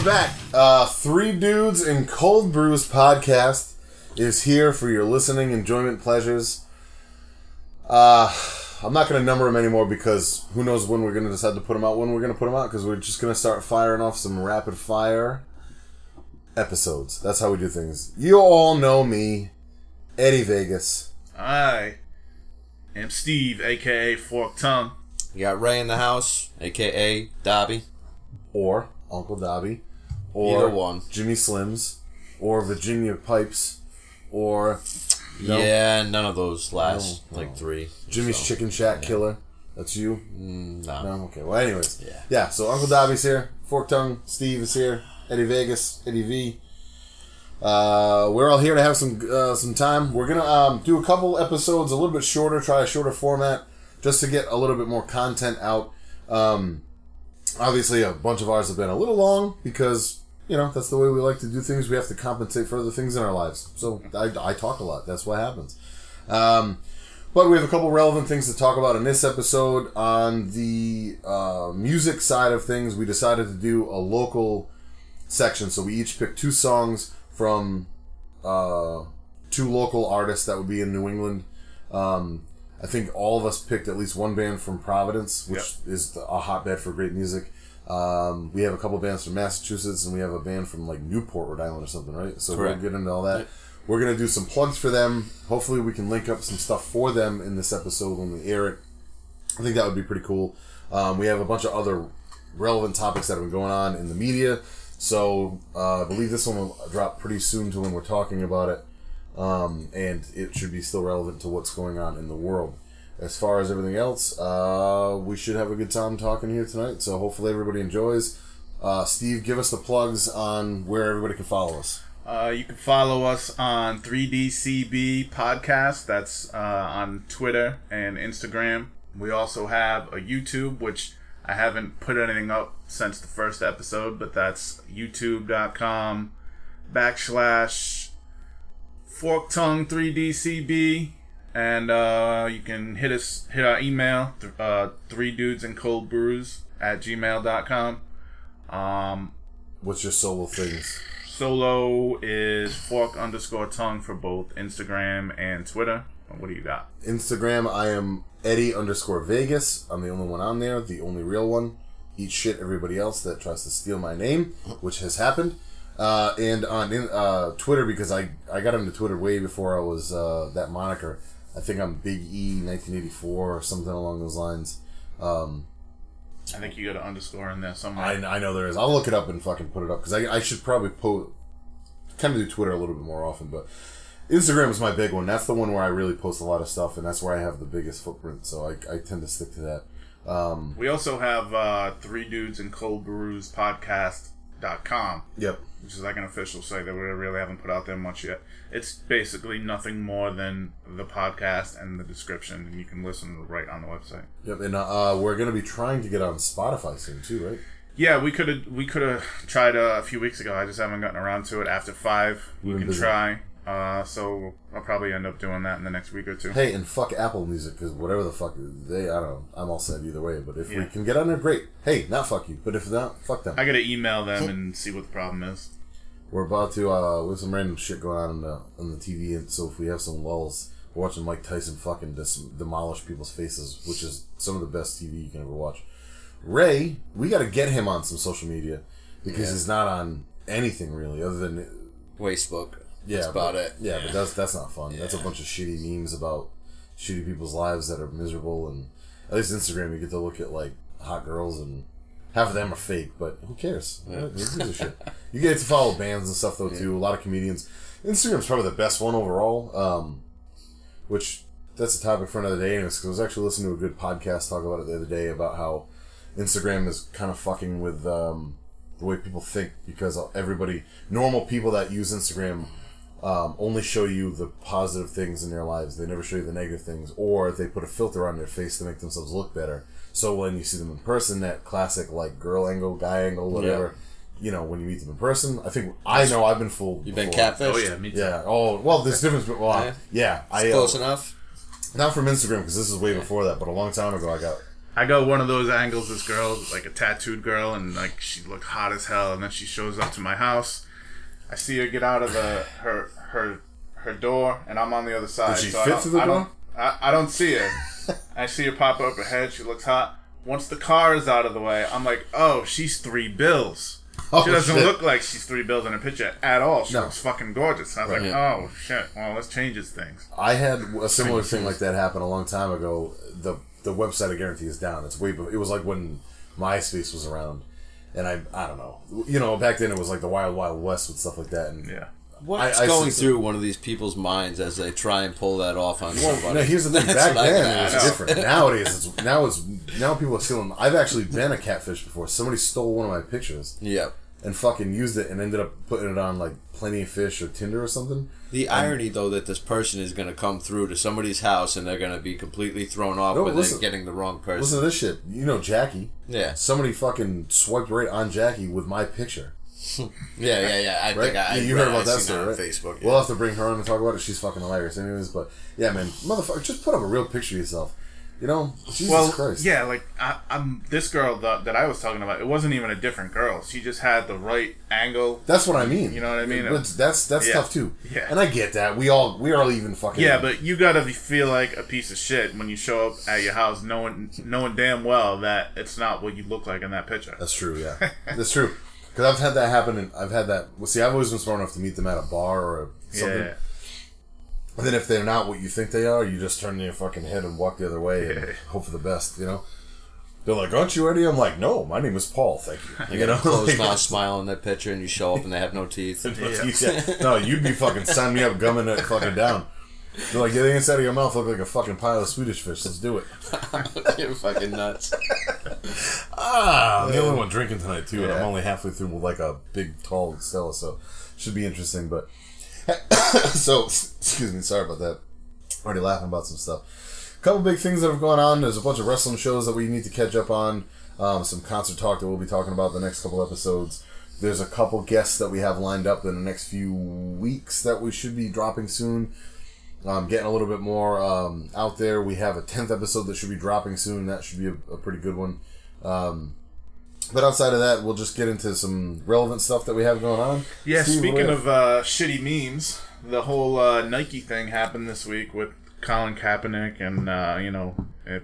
we're back. Three Dudes in Cold Brews Podcast is here for your listening enjoyment pleasures. I'm not going to number them anymore because who knows when we're going to decide to put them out, because we're just going to start firing off some rapid fire episodes. That's how we do things. You all know me, Eddie Vegas. I am Steve, a.k.a. Fork Tongue. You got Ray in the house, a.k.a. Dobby. Or Uncle Dobby. Or either one. Jimmy Slims. Or Virginia Pipes. Or... No. Yeah, none of those last, three. Jimmy's so. Chicken Shack Killer. That's you? No. Okay, well, anyways. Yeah, so Uncle Dobby's here. Fork Tongue. Steve is here. Eddie Vegas. Eddie V. We're all here to have some time. We're going to do a couple episodes a little bit shorter, try a shorter format, just to get a little bit more content out. Obviously, a bunch of ours have been a little long because... You know, that's the way we like to do things. We have to compensate for other things in our lives. So I talk a lot. That's what happens. But we have a couple relevant things to talk about in this episode. On the music side of things, we decided to do a local section. So we each picked two songs from two local artists that would be in New England. I think all of us picked at least one band from Providence, which is a hotbed for great music. We have a couple bands from Massachusetts, and we have a band from Newport, Rhode Island or something, right? So Correct. We'll get into all that. We're going to do some plugs for them. Hopefully we can link up some stuff for them in this episode when we air it. I think that would be pretty cool. We have a bunch of other relevant topics that have been going on in the media. So I believe this one will drop pretty soon to when we're talking about it. And it should be still relevant to what's going on in the world. As far as everything else, we should have a good time talking here tonight, so hopefully everybody enjoys. Steve, give us the plugs on where everybody can follow us. You can follow us on 3DCB Podcast. That's on Twitter and Instagram. We also have a YouTube, which I haven't put anything up since the first episode, but that's youtube.com/ForkTongue3DCB. And you can hit our email, 3dudesandcoldbrews@gmail.com. What's your solo things? Solo is fork_tongue for both Instagram and Twitter. What do you got? Instagram, I am Eddie_Vegas. I'm the only one on there, the only real one. Eat shit, everybody else that tries to steal my name, which has happened. And on Twitter, because I got into Twitter way before I was that moniker. I think I'm Big E 1984 or something along those lines. I think you got an underscore in there somewhere. I know there is. I'll look it up and fucking put it up because I should probably kind of do Twitter a little bit more often. But Instagram is my big one. That's the one where I really post a lot of stuff, and that's where I have the biggest footprint. So I tend to stick to that. We also have 3dudesandcoldbrewspodcast.com. Yep. Which is an official site that we really haven't put out there much yet. It's basically nothing more than the podcast and the description, and you can listen right on the website. Yep, and we're going to be trying to get on Spotify soon too, right? Yeah, we could have tried a few weeks ago. I just haven't gotten around to it. After 5, you can try. So I'll probably end up doing that in the next week or two. Hey, and fuck Apple Music, because whatever the fuck they, I don't know, I'm all set either way, but if we can get on there, great. Hey, not fuck you, but if not, fuck them. I gotta email them and see what the problem is. We're about to, we have some random shit going on on the TV, and so if we have some lulls, we're watching Mike Tyson fucking demolish people's faces, which is some of the best TV you can ever watch. Ray, we gotta get him on some social media, because he's not on anything really, other than... Facebook. Yeah, that's about it. Yeah, but that's not fun. Yeah. That's a bunch of shitty memes about shitty people's lives that are miserable, and at least Instagram, you get to look at hot girls, and half of them are fake, but who cares? Yeah. Shit. You get to follow bands and stuff, though, too. A lot of comedians. Instagram's probably the best one overall, which that's a topic for another day, and because I was actually listening to a good podcast talk about it the other day about how Instagram is kind of fucking with the way people think, because normal people that use Instagram... only show you the positive things in their lives. They never show you the negative things, or they put a filter on their face to make themselves look better. So when you see them in person, that classic girl angle, guy angle, whatever. Yeah. You know, when you meet them in person, I think I've been fooled. You've been catfished. Oh yeah, me too. Yeah. Oh well, there's difference. But yeah, it's close enough. Not from Instagram because this is way before that, but a long time ago I got I got one of those angles, this girl, like a tattooed girl, and like she looked hot as hell, and then she shows up to my house. I see her get out of her door, and I'm on the other side. Did she fit through the door? I don't see her. I see her pop up her head. She looks hot. Once the car is out of the way, I'm like, oh, she's $3. Oh, she doesn't look like she's $3 in a picture at all. She looks fucking gorgeous. And I was like, oh, shit. Well, let's change these things. I had a similar thing like that happen a long time ago. The website, I guarantee, is down. It's way before. It was like when MySpace was around. And I don't know. You know, back then it was like the Wild Wild West with stuff like that. And yeah. What's going through one of these people's minds as they try and pull that off on somebody? No, here's the thing. Back then, it was different. Nowadays, now people are stealing. I've actually been a catfish before. Somebody stole one of my pictures. Yeah. And fucking used it and ended up putting it on like Plenty of Fish or Tinder or something. The irony, though, that this person is going to come through to somebody's house and they're going to be completely thrown off with getting the wrong person. Listen to this shit. You know Jackie. Yeah. Somebody fucking swiped right on Jackie with my picture. Yeah. I right? think I yeah, you heard about that story, right? On Facebook. Yeah. We'll have to bring her on and talk about it. She's fucking hilarious, anyways. But yeah, man, motherfucker, just put up a real picture of yourself. You know, Jesus Christ. Yeah, like I'm this girl that I was talking about. It wasn't even a different girl. She just had the right angle. That's what I mean. You know what I mean? That's tough too. Yeah, and I get that. We are all even fucking. Yeah, but you gotta feel like a piece of shit when you show up at your house, knowing damn well that it's not what you look like in that picture. That's true. Yeah, that's true. Because I've had that happen, and I've had that... Well, see, I've always been smart enough to meet them at a bar or something. Yeah. And then if they're not what you think they are, you just turn your fucking head and walk the other way and hope for the best, you know? They're like, aren't you Eddie? I'm like, no, my name is Paul, thank you. You know? Closed mouth smile in that picture, and you show up and they have no teeth. Yeah. No, you'd be fucking sign me up, gumming it fucking down. They're like, yeah, the inside of your mouth look like a fucking pile of Swedish fish. Let's do it. You're fucking nuts. I'm the only one drinking tonight, too, and I'm only halfway through with, like, a big, tall Stella, so should be interesting, but... So, excuse me, sorry about that. Already laughing about some stuff. A couple big things that have gone on. There's a bunch of wrestling shows that we need to catch up on. Some concert talk that we'll be talking about the next couple episodes. There's a couple guests that we have lined up in the next few weeks that we should be dropping soon. Getting a little bit more out there. We have a 10th episode that should be dropping soon. That should be a pretty good one. But outside of that, we'll just get into some relevant stuff that we have going on. Yeah, Steve, speaking of shitty memes, the whole Nike thing happened this week with Colin Kaepernick and,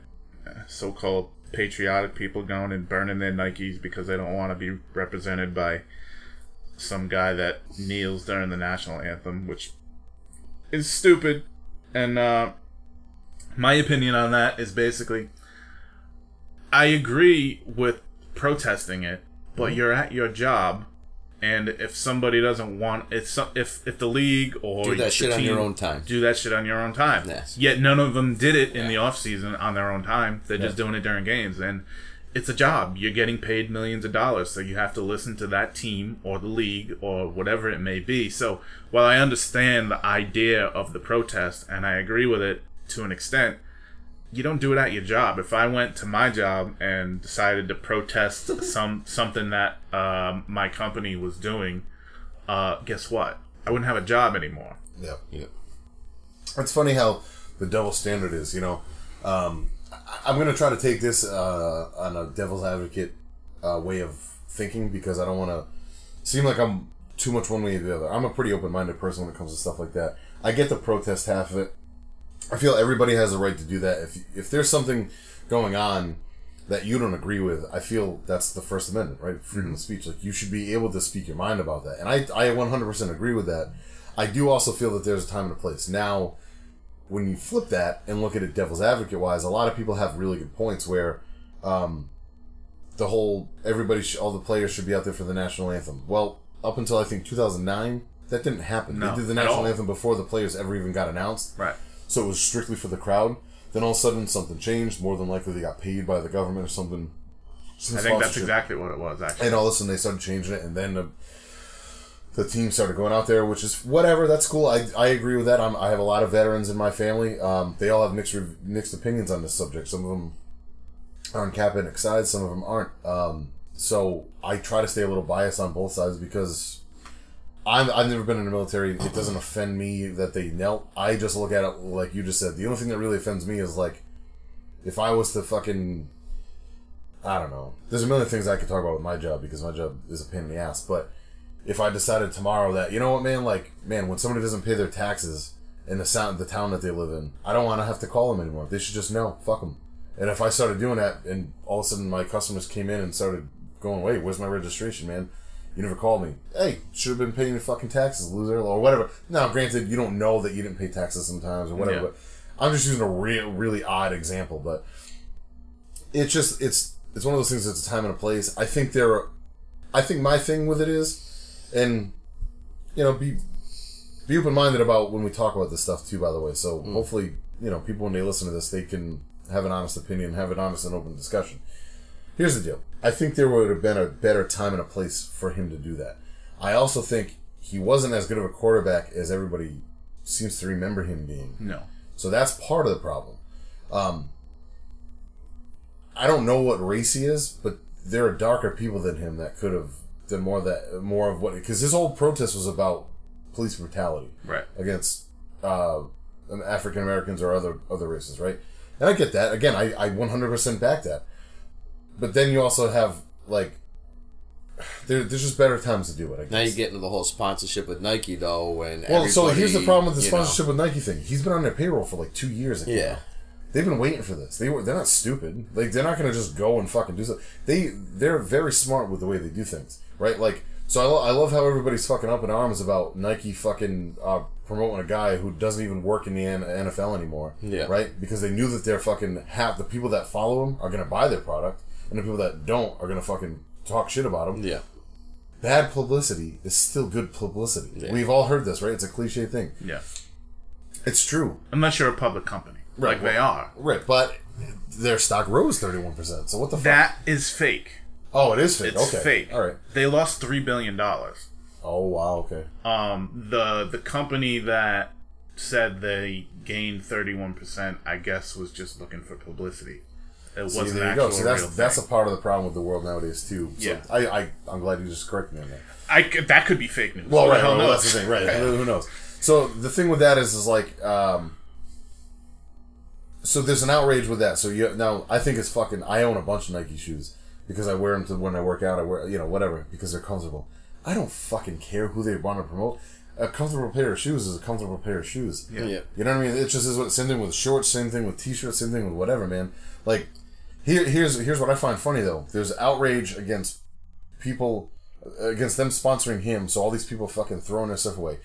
so-called patriotic people going and burning their Nikes because they don't want to be represented by some guy that kneels during the national anthem, which... is stupid, and my opinion on that is basically I agree with protesting it, but you're at your job, and if somebody doesn't want if the league or do that shit on your own time, yes. Yet none of them did it in the off season on their own time. They're just doing it during games, and it's a job. You're getting paid millions of dollars, so you have to listen to that team or the league or whatever it may be. So while I understand the idea of the protest and I agree with it to an extent, you don't do it at your job. If I went to my job and decided to protest something that my company was doing, guess what? I wouldn't have a job anymore. Yeah. It's funny how the double standard is, you know. I'm going to try to take this on a devil's advocate way of thinking because I don't want to seem like I'm too much one way or the other. I'm a pretty open-minded person when it comes to stuff like that. I get the protest half of it. I feel everybody has a right to do that. If there's something going on that you don't agree with, I feel that's the First Amendment, right? Freedom of speech. Like, you should be able to speak your mind about that. And I 100% agree with that. I do also feel that there's a time and a place. Now... when you flip that and look at it devil's advocate-wise, a lot of people have really good points where the whole... all the players should be out there for the national anthem. Well, up until, I think, 2009, that didn't happen. No, they did the national anthem before the players ever even got announced. Right. So it was strictly for the crowd. Then all of a sudden, something changed. More than likely, they got paid by the government or something. I think that's exactly what it was, actually. And all of a sudden, they started changing it, and then... The team started going out there, which is whatever. That's cool. I agree with that. I have a lot of veterans in my family. They all have mixed opinions on this subject. Some of them are on Kaepernick's side. Some of them aren't. So I try to stay a little biased on both sides because I've never been in the military. It doesn't offend me that they knelt. I just look at it like you just said. The only thing that really offends me is like if I was to fucking I don't know. There's a million things I could talk about with my job because my job is a pain in the ass. But if I decided tomorrow that, you know what, man, like, man, when somebody doesn't pay their taxes in the town that they live in, I don't want to have to call them anymore. They should just know. Fuck them. And if I started doing that and all of a sudden my customers came in and started going, wait, where's my registration, man? You never called me. Hey, should have been paying your fucking taxes, loser, or whatever. Now, granted, you don't know that you didn't pay taxes sometimes or whatever, yeah. But I'm just using a really odd example, but it's just, it's one of those things that's a time and a place. I think my thing with it is, and, you know, be open-minded about when we talk about this stuff too, by the way. So hopefully, you know, people when they listen to this, they can have an honest opinion, have an honest and open discussion. Here's the deal. I think there would have been a better time and a place for him to do that. I also think he wasn't as good of a quarterback as everybody seems to remember him being. No. So that's part of the problem. I don't know what race he is, but there are darker people than him that could have done more of what... Because his whole protest was about police brutality. Right. Against African Americans or other races, right? And I get that. Again, I 100% back that. But then you also have, like, there's just better times to do it, I guess. Now you get into the whole sponsorship with Nike, though, and well, so here's the problem with the sponsorship with Nike thing. He's been on their payroll for, like, 2 years ago. Yeah. They've been waiting for this. They're not stupid. Like, they're not going to just go and fucking do something. They're very smart with the way they do things, right? Like, so I love how everybody's fucking up in arms about Nike fucking promoting a guy who doesn't even work in the NFL anymore, yeah. Right? Because they knew that they're fucking half the people that follow him are going to buy their product, and the people that don't are going to fucking talk shit about him. Yeah. Bad publicity is still good publicity. Yeah. We've all heard this, right? It's a cliche thing. Yeah. It's true. Unless you're a public company. Right. Like they are. Right, but their stock rose 31%, so what the fuck? That is fake. Oh, it is fake. It's okay. Fake. All right. They lost $3 billion. Oh, wow. Okay. The company that said they gained 31%, I guess, was just looking for publicity. It wasn't there you go. So that's a part of the problem with the world nowadays, too. So yeah. I'm glad you just corrected me on that. That could be fake news. Well, right. Well, that's the thing. Right. Who knows? So the thing with that is like... so there's an outrage with that. So now I think it's fucking... I own a bunch of Nike shoes. Because I wear them when I work out, I wear, you know, whatever, because they're comfortable. I don't fucking care who they want to promote. A comfortable pair of shoes is a comfortable pair of shoes. Yeah. Yeah. You know what I mean? It just is what, same thing with shorts, same thing with t-shirts, same thing with whatever, man. Like, here's what I find funny, though. There's outrage against people, against them sponsoring him, so all these people fucking throwing their stuff away.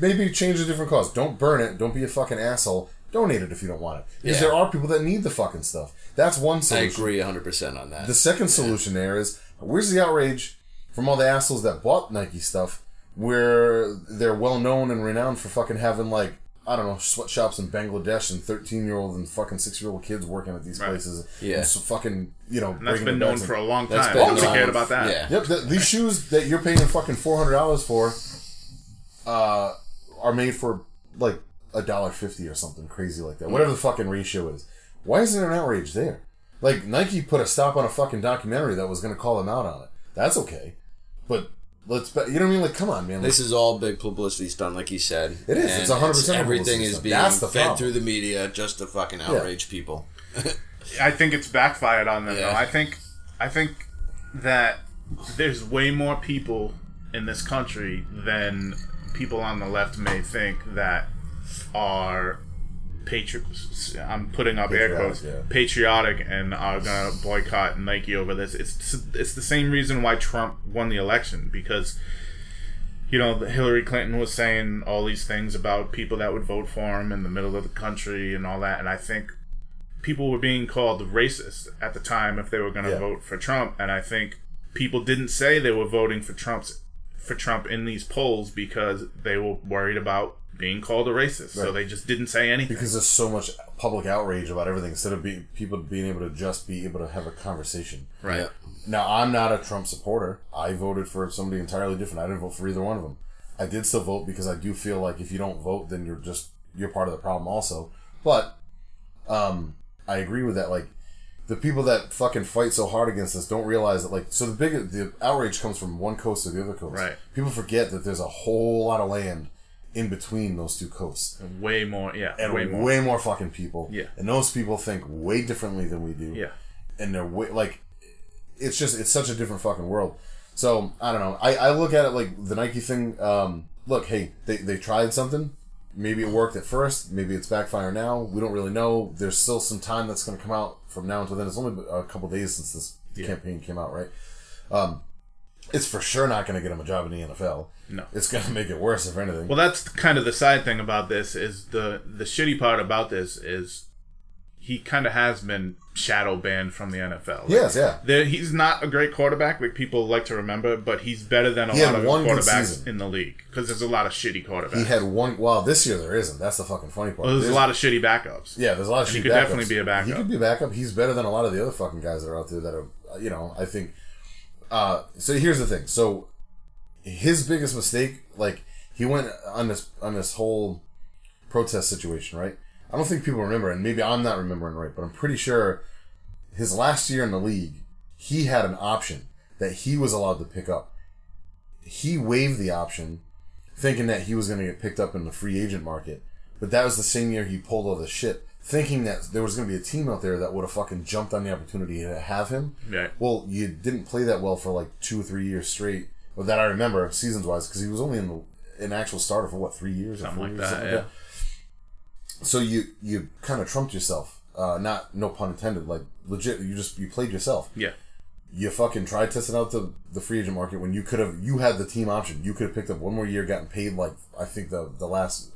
Maybe change a different cause. Don't burn it. Don't be a fucking asshole. Donate it if you don't want it. Because there are people that need the fucking stuff. That's one solution. I agree 100% on that. The second solution there is, where's the outrage from all the assholes that bought Nike stuff where they're well-known and renowned for fucking having, like, I don't know, sweatshops in Bangladesh and 13-year-old and fucking 6-year-old kids working at these places. Yeah. And so fucking, you know... And that's been known for a long time. I don't care about that. Yeah. Yep. These shoes that you're paying fucking $400 for are made for, like... $1.50 or something crazy like that. Whatever the fucking ratio is. Why isn't there an outrage there? Like, Nike put a stop on a fucking documentary that was going to call them out on it. That's okay. But let's... You know what I mean? Like, come on, man. This is all big publicity stunt, like you said. It is. It's 100% everything is being fed through the media just to fucking outrage people. I think it's backfired on them, though. I think that there's way more people in this country than people on the left may think that are patriots. I'm putting up air quotes. Yeah. Patriotic, and are gonna boycott Nike over this. It's the same reason why Trump won the election, because you know Hillary Clinton was saying all these things about people that would vote for him in the middle of the country and all that, and I think people were being called racist at the time if they were gonna vote for Trump, and I think people didn't say they were voting for Trump in these polls because they were worried about being called a racist, right. So they just didn't say anything. Because there's so much public outrage about everything, instead of people being able to just be able to have a conversation. Right. Yeah. Now, I'm not a Trump supporter. I voted for somebody entirely different. I didn't vote for either one of them. I did still vote because I do feel like if you don't vote, then you're part of the problem also. But I agree with that. Like, the people that fucking fight so hard against this don't realize that, like, so the outrage comes from one coast to the other coast. Right. People forget that there's a whole lot of land in between those two coasts. And way more, yeah. And way more fucking people. Yeah. And those people think way differently than we do. Yeah. And they're way, like, it's just, it's such a different fucking world. So, I don't know. I look at it like the Nike thing. Look, hey, they tried something. Maybe it worked at first. Maybe it's backfire now. We don't really know. There's still some time that's going to come out from now until then. It's only a couple of days since this campaign came out, right? It's for sure not going to get him a job in the NFL. No. It's going to make it worse, if anything. Well, that's kind of the side thing about this, is the shitty part about this is he kind of has been shadow banned from the NFL. Like, yes, yeah. He's not a great quarterback, like people like to remember, but he's better than a lot of quarterbacks in the league, because there's a lot of shitty quarterbacks. He had one... Well, this year there isn't. That's the fucking funny part. Well, there's a lot of shitty backups. Yeah, there's a lot of shitty backups. He could definitely be a backup. He could be a backup. He's better than a lot of the other fucking guys that are out there that are, you know, I think... So here's the thing. So his biggest mistake, like, he went on this whole protest situation, right? I don't think people remember, and maybe I'm not remembering right, but I'm pretty sure his last year in the league, he had an option that he was allowed to pick up. He waived the option, thinking that he was going to get picked up in the free agent market. But that was the same year he pulled all this shit, thinking that there was going to be a team out there that would have fucking jumped on the opportunity to have him. Yeah. Well, you didn't play that well for like 2 or 3 years straight, or that I remember, seasons-wise, because he was only an actual starter for, what, 3 years? Something like that. So you kind of trumped yourself. No pun intended. Like, legit, you played yourself. Yeah. You fucking tried testing out the free agent market when you had the team option. You could have picked up one more year, gotten paid, like, I think the last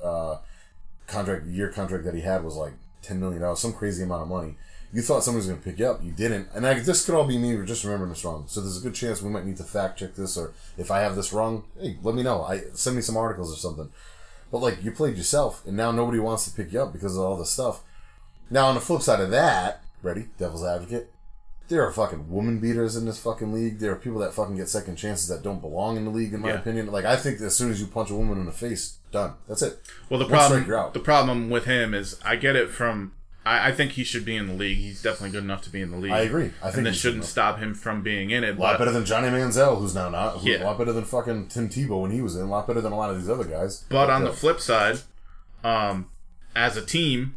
contract that he had was like, $10 million, some crazy amount of money. You thought somebody was going to pick you up. You didn't. And this could all be me just remembering this wrong. So there's a good chance we might need to fact check this, or if I have this wrong, hey, let me know. Send me some articles or something. But, like, you played yourself, and now nobody wants to pick you up because of all this stuff. Now, on the flip side of that, ready, devil's advocate, there are fucking woman beaters in this fucking league. There are people that fucking get second chances that don't belong in the league, in my opinion. Like, I think that as soon as you punch a woman in the face, done. That's it. Well, the problem with him is, I get it from... I think he should be in the league. He's definitely good enough to be in the league. I agree. I think this shouldn't stop him from being in it. A lot better than Johnny Manziel, who's now not. Who's a lot better than fucking Tim Tebow when he was in. A lot better than a lot of these other guys. But on the flip side, as a team,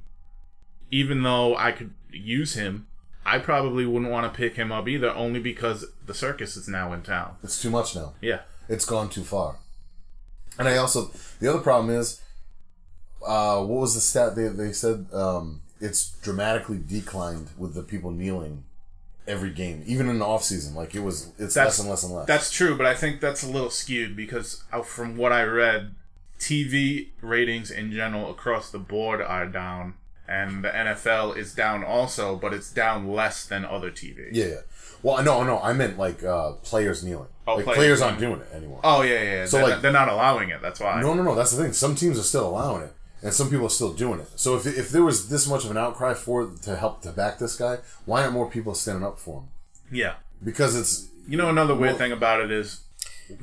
even though I could use him, I probably wouldn't want to pick him up either, only because the circus is now in town. It's too much now. Yeah. It's gone too far. And I also... The other problem is... what was the stat they said... it's dramatically declined with the people kneeling every game, even in the off season. Like it's less and less and less. That's true, but I think that's a little skewed because from what I read, TV ratings in general across the board are down, and the NFL is down also, but it's down less than other TV. Yeah. Well, no, I meant like players kneeling. Oh, like players aren't doing it anymore. Oh yeah. So they're not allowing it. That's why. No. That's the thing. Some teams are still allowing it. And some people are still doing it. So if there was this much of an outcry to back this guy, why aren't more people standing up for him? Yeah. Because it's... You know, another weird thing about it is...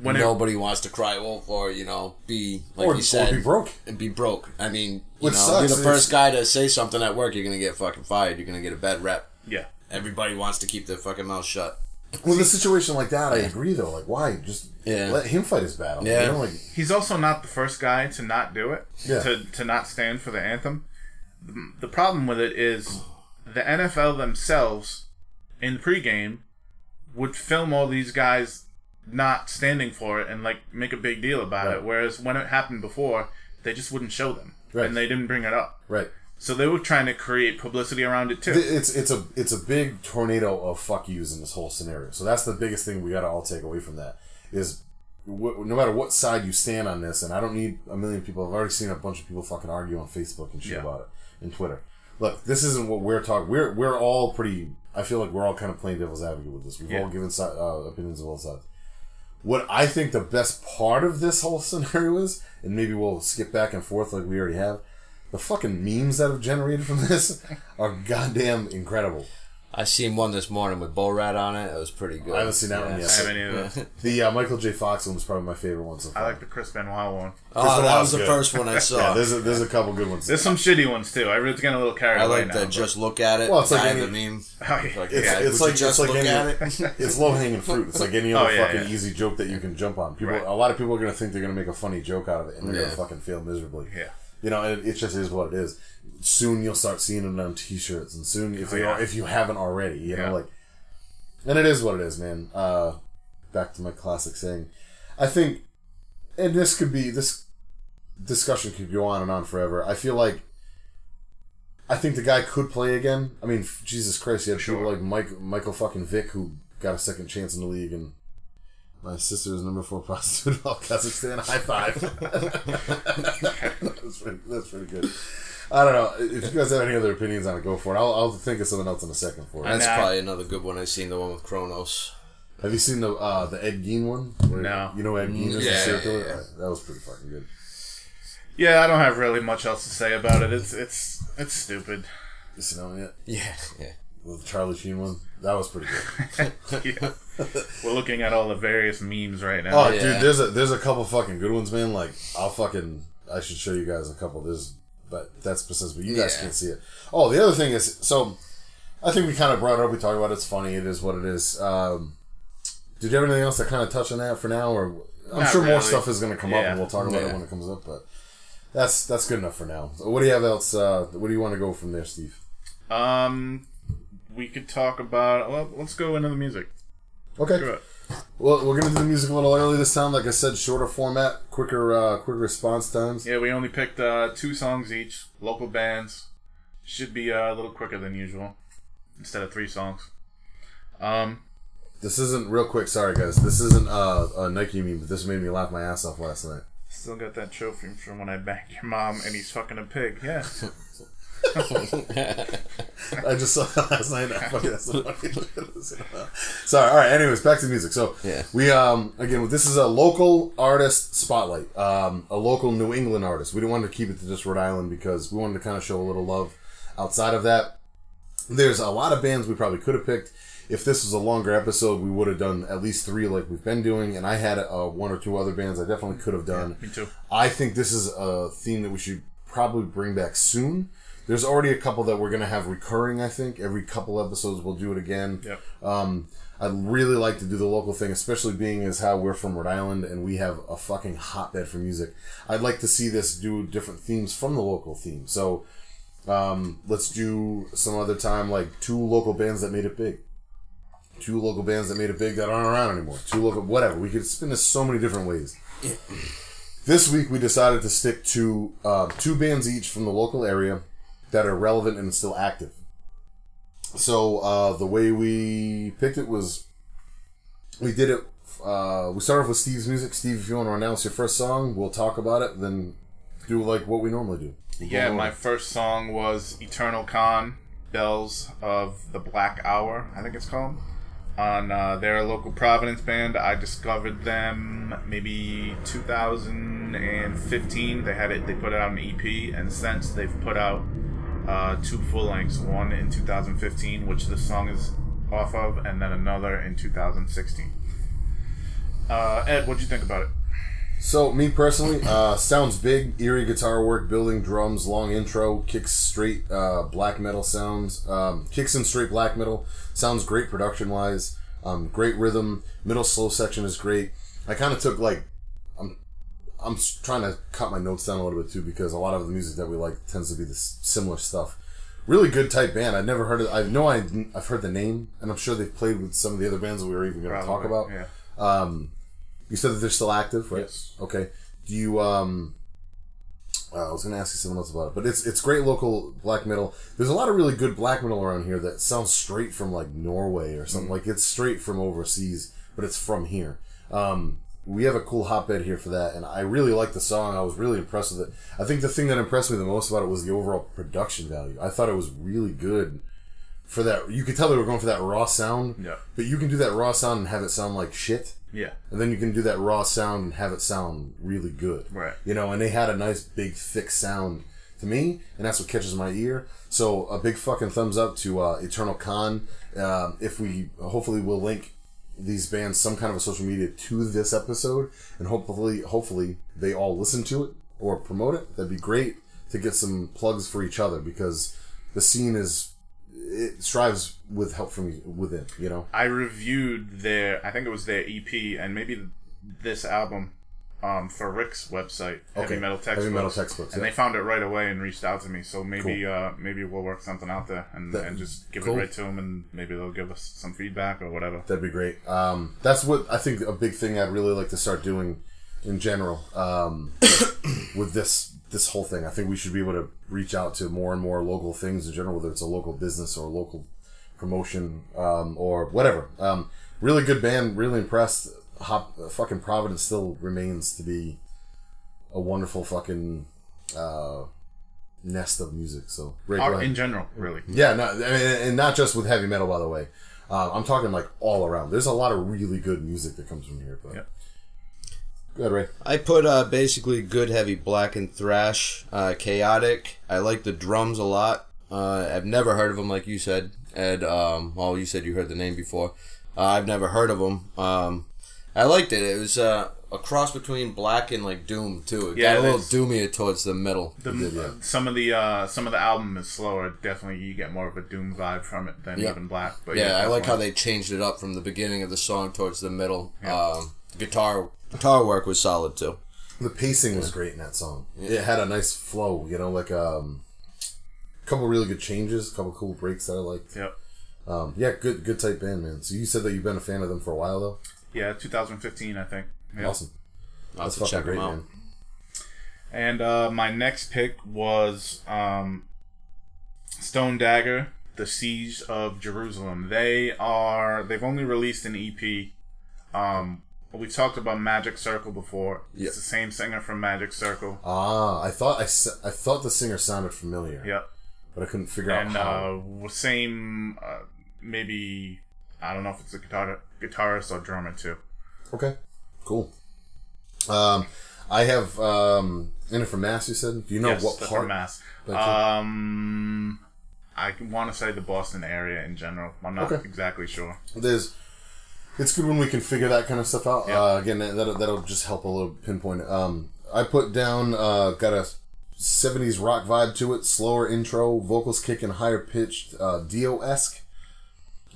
Nobody wants to cry wolf or, you know, be... Like you said, or be broke. And be broke. I mean, you know, be the first guy to say something at work, you're going to get fucking fired. You're going to get a bad rep. Yeah. Everybody wants to keep their fucking mouth shut. Well, in a situation like that, I agree, though. Like, why? Just let him fight his battle. Yeah. You know, like... He's also not the first guy to not do it, to not stand for the anthem. The problem with it is the NFL themselves, in pregame, would film all these guys not standing for it and, like, make a big deal about it, whereas when it happened before, they just wouldn't show them, and they didn't bring it up. Right. So they were trying to create publicity around it too. It's a big tornado of fuck yous in this whole scenario. So that's the biggest thing we got to all take away from that is no matter what side you stand on this, and I don't need a million people. I've already seen a bunch of people fucking argue on Facebook and shit about it and Twitter. Look, this isn't what we're talking. We're all pretty. I feel like we're all kind of playing devil's advocate with this. We've all given opinions of all sides. What I think the best part of this whole scenario is, and maybe we'll skip back and forth like we already have. The fucking memes that have generated from this are goddamn incredible. I seen one this morning with Bo Rat on it. It was pretty good. I haven't seen that one yet. I haven't either. The Michael J. Fox one was probably my favorite one so far. I like the Chris Benoit one. Oh, that was the first one I saw. Yeah, there's a couple good ones. There's some shitty ones, too. I really got a little carried away now. I like that just look at it. Well, it's like any meme. Oh, yeah. It's like it's low-hanging fruit. It's like any other fucking easy joke that you can jump on. People, a lot of people are going to think they're going to make a funny joke out of it, and they're going to fucking fail miserably. Yeah. You know, it just is what it is. Soon you'll start seeing it on T-shirts, and soon, if you haven't already, you know, like And it is what it is, man. Back to my classic saying. I think, and this discussion could go on and on forever. I feel like, I think the guy could play again. I mean, Jesus Christ, you had people like Michael fucking Vick, who got a second chance in the league, and my sister is number 4 prostitute in all Kazakhstan. High five. That's pretty good. I don't know. If you guys have any other opinions on it, go for it. I'll think of something else in a second for it. That's probably another good one. I've seen the one with Kronos. Have you seen the Ed Gein one? No. You know Ed Gein is the serial killer? Yeah. That was pretty fucking good. Yeah, I don't have really much else to say about it. It's stupid. You seen that one yet? Yeah. The Charlie Sheen one? That was pretty good. Yeah. We're looking at all the various memes right now. Oh, yeah. Dude, there's a couple fucking good ones, man. Like, I should show you guys a couple. But that's besides, but you guys can't see it. Oh, the other thing is, so I think we kind of brought it up. We talked about it. It's funny. It is what it is. Did you have anything else to kind of touch on that for now? Or I'm not sure really. More stuff is going to come up, and we'll talk about it when it comes up. But that's good enough for now. So what do you have else? What do you want to go from there, Steve? We could talk about. Well, let's go into the music. Okay. Well, we're going to do the music a little early this time. Like I said, shorter format, quicker response times. Yeah, we only picked 2 songs each, local bands. Should be a little quicker than usual, instead of 3 songs. This isn't, real quick, sorry guys, this isn't a Nike meme, but this made me laugh my ass off last night. Still got that trophy from when I banged your mom and he's fucking a pig, yeah. I just saw that last night. Sorry. All right. Anyways, back to the music. So we again, this is a local artist spotlight. A local New England artist. We didn't want to keep it to just Rhode Island because we wanted to kind of show a little love outside of that. There's a lot of bands we probably could have picked. If this was a longer episode, we would have done at least 3 like we've been doing. And I had 1 or 2 other bands I definitely could have done. Yeah, me too. I think this is a theme that we should probably bring back soon. There's already a couple that we're going to have recurring, I think. Every couple episodes, we'll do it again. Yep. I'd really like to do the local thing, especially being as how we're from Rhode Island and we have a fucking hotbed for music. I'd like to see this do different themes from the local theme. So let's do some other time, like 2 local bands that made it big. 2 local bands that made it big that aren't around anymore. 2 local... Whatever. We could spin this so many different ways. Yeah. This week, we decided to stick to 2 bands each from the local area that are relevant and still active. So the way we picked it was, we did it, we started off with Steve's music. Steve, if you want to announce your first song, we'll talk about it, then do like what we normally do. My first song was Eternal Khan, Bells of the Black Hour, I think it's called. On their local Providence band. I discovered them maybe 2015. They put out an EP, and since they've put out 2 full lengths, one in 2015, which this song is off of, and then another in 2016. Ed, what'd you think about it? So, me personally, sounds big, eerie guitar work, building drums, long intro, kicks straight black metal sounds, kicks in straight black metal, sounds great production-wise, great rhythm, middle slow section is great. I kind of took, like, I'm trying to cut my notes down a little bit too, because a lot of the music that we like tends to be this similar stuff. Really good type band. I've never heard of it. I know I've heard the name, and I'm sure they've played with some of the other bands that we were even going to talk about. Yeah. You said that they're still active, right? Yes. Okay. Do you I was going to ask you something else about it, but it's great local black metal. There's a lot of really good black metal around here that sounds straight from like Norway or something. Like it's straight from overseas, but it's from here. We have a cool hotbed here for that, and I really liked the song. I was really impressed with it. I think the thing that impressed me the most about it was the overall production value. I thought it was really good for that. You could tell they were going for that raw sound, but you can do that raw sound and have it sound like shit. Yeah. And then you can do that raw sound and have it sound really good. Right. You know, and they had a nice, big, thick sound to me, and that's what catches my ear. So a big fucking thumbs up to Eternal Khan. If we, hopefully we'll link these bands some kind of a social media to this episode, and hopefully they all listen to it or promote it. That'd be great to get some plugs for each other, because the scene it strives with help from within, you know. I reviewed I think it was their EP and maybe this album for Rick's website, Heavy Metal Textbooks. Heavy Metal Textbooks, and they found it right away and reached out to me. So maybe maybe we'll work something out there and just give it right to them, and maybe they'll give us some feedback or whatever. That'd be great. That's what I think a big thing I'd really like to start doing in general with this whole thing. I think we should be able to reach out to more and more local things in general, whether it's a local business or a local promotion or whatever. Really good band, really impressed. Fucking Providence still remains to be a wonderful fucking nest of music. So art in general, really. Yeah, and not just with heavy metal, by the way. I'm talking like all around. There's a lot of really good music that comes from here. But yeah. Go ahead, Ray. I put basically good heavy black and thrash, chaotic. I like the drums a lot. I've never heard of them, like you said, Ed. You said you heard the name before. I've never heard of them. I liked it. It was a cross between black and like doom too. It got a little doomier towards the middle. Some of the album is slower. Definitely, you get more of a doom vibe from it than even black. But I like how they changed it up from the beginning of the song towards the middle. Yeah. Guitar work was solid too. The pacing was great in that song. Yeah. It had a nice flow. You know, like a couple really good changes, a couple cool breaks that I liked. Yep. Good tight band, man. So you said that you've been a fan of them for a while, though? Yeah, 2015, I think. Yeah. Awesome. That's fucking great, man. And my next pick was Stone Dagger, The Siege of Jerusalem. They've only released an EP. We talked about Magic Circle before. Yep. It's the same singer from Magic Circle. Ah, I thought the singer sounded familiar. Yep. But I couldn't figure out how. And same, maybe, I don't know if it's a guitarist or drummer too. Okay, cool. I have In It For Mass, you said? Do you know what part? For Mass. I want to say the Boston area in general. I'm not exactly sure. It's good when we can figure that kind of stuff out. Yep. Again, that'll just help a little pinpoint. I put down, got a 70s rock vibe to it, slower intro, vocals kick and higher pitched, Dio-esque.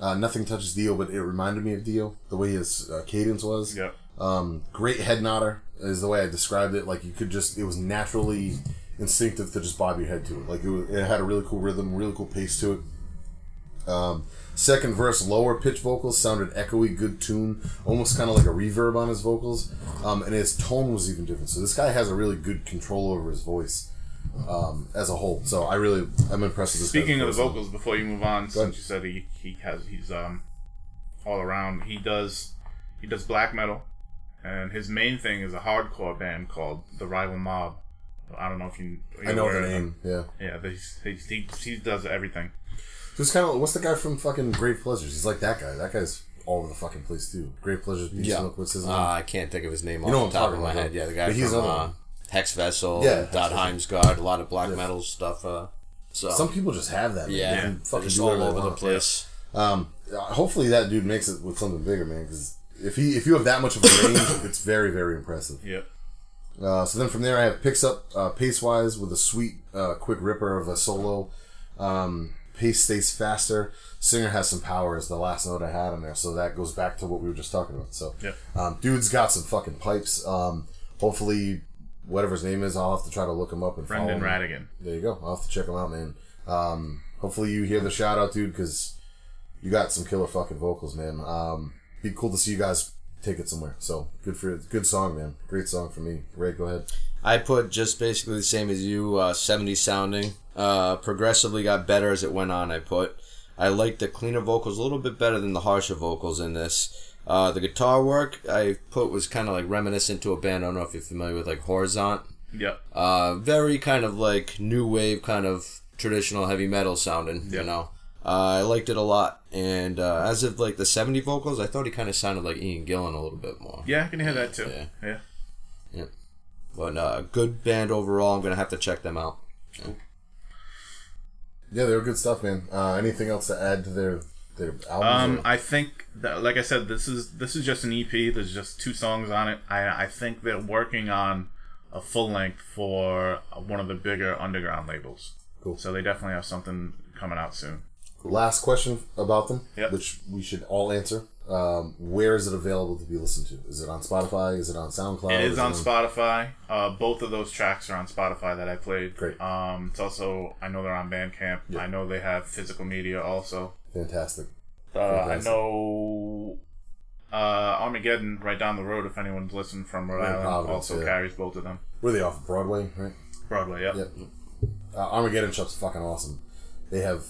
Nothing touches Dio, but it reminded me of Dio, the way his cadence was. Yep. Great head nodder is the way I described it. Like, you could just, it was naturally instinctive to just bob your head to it. Like, it had a really cool rhythm, really cool pace to it. Second verse, lower pitch vocals, sounded echoey, good tune, almost kind of like a reverb on his vocals. And his tone was even different. So this guy has a really good control over his voice. As a whole, so I'm impressed with this. Speaking of the vocals, before you move on, since you said he's all around, he does black metal, and his main thing is a hardcore band called the Rival Mob. I don't know if you I know the name. Yeah. He does everything. So it's kind of what's the guy from fucking Grave Pleasures? He's like that guy. That guy's all over the fucking place too. Grave Pleasures. What's his name? I can't think of his name off the top of my head. Yeah, the guy. But he's Hex Vessel, Dot Heimsgard, a lot of black metal stuff. So some people just have that. Man. Yeah, fucking just all over the place. Hopefully that dude makes it with something bigger, man. Because if you have that much of a range, it's very, very impressive. Yep. So then from there, I have picks up pace wise with a sweet, quick ripper of a solo. Pace stays faster. Singer has some power is the last note I had in there. So that goes back to what we were just talking about. So dude's got some fucking pipes. Hopefully. Whatever his name is, I'll have to try to look him up and follow him. Brendan Radigan. There you go. I'll have to check him out, man. Hopefully you hear the shout out, dude, because you got some killer fucking vocals, man. Be cool to see you guys take it somewhere. So good song, man. Great song for me. Ray, go ahead. I put just basically the same as you, 70s sounding. Progressively got better as it went on. I like the cleaner vocals a little bit better than the harsher vocals in this. The guitar work I put was kind of like reminiscent to a band. I don't know if you're familiar with like Horizont. Yeah. Very kind of like new wave, kind of traditional heavy metal sounding. Yep. You know, I liked it a lot. And as of like the 70 vocals, I thought he kind of sounded like Ian Gillan a little bit more. Yeah, I can hear that too. Yeah. But good band overall. I'm gonna have to check them out. Yeah, they were good stuff, man. Anything else to add to their albums? I think that, like I said, this is just an EP. There's just 2 songs on it. I think they're working on a full length for one of the bigger underground labels. Cool. So they definitely have something coming out soon. Last question about them, which we should all answer. Where is it available to be listened to? Is it on Spotify? Is it on SoundCloud? It is on Spotify. Both of those tracks are on Spotify that I played. Great. It's also, I know they're on Bandcamp. Yep. I know they have physical media also. Fantastic. Fantastic. I know Armageddon right down the road, if anyone's listened from Rhode Island, also carries both of them. Were they off of Broadway, right? Broadway, yeah. Yep. Armageddon Shop's fucking awesome. They have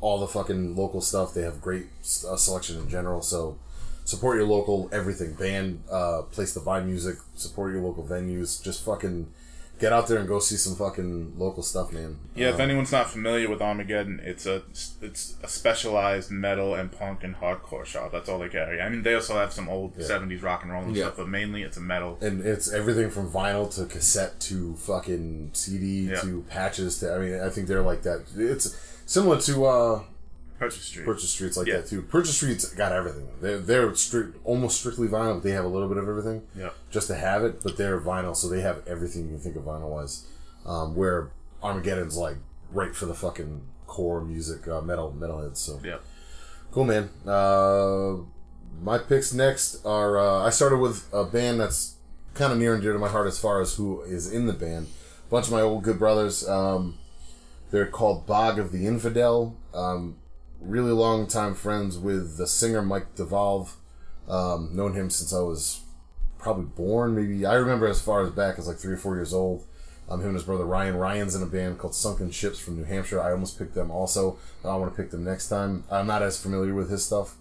all the fucking local stuff. They have great selection in general. So support your local everything. Band, place to buy music. Support your local venues. Just fucking get out there and go see some fucking local stuff, man. Yeah, if anyone's not familiar with Armageddon, it's a specialized metal and punk and hardcore shop. That's all they carry. I mean, they also have some old 70s rock and roll and stuff, but mainly it's a metal. And it's everything from vinyl to cassette to fucking CD to patches to... I mean, I think they're like that. It's... similar to Purchase Street. Purchase Street's like that too. Purchase Street's got everything. They're almost strictly vinyl. They have a little bit of everything. Yeah. Just to have it, but they're vinyl, so they have everything you can think of vinyl-wise. Where Armageddon's like right for the fucking core music, metalheads. So yeah, cool, man. My picks next are I started with a band that's kind of near and dear to my heart as far as who is in the band. A bunch of my old good brothers. They're called Bog of the Infidel. Really long time friends with the singer Mike DeVolve. Known him since I was probably born. Maybe I remember as far as back as like 3 or 4 years old. Him and his brother Ryan. Ryan's in a band called Sunken Ships from New Hampshire. I almost picked them also. I want to pick them next time. I'm not as familiar with his stuff.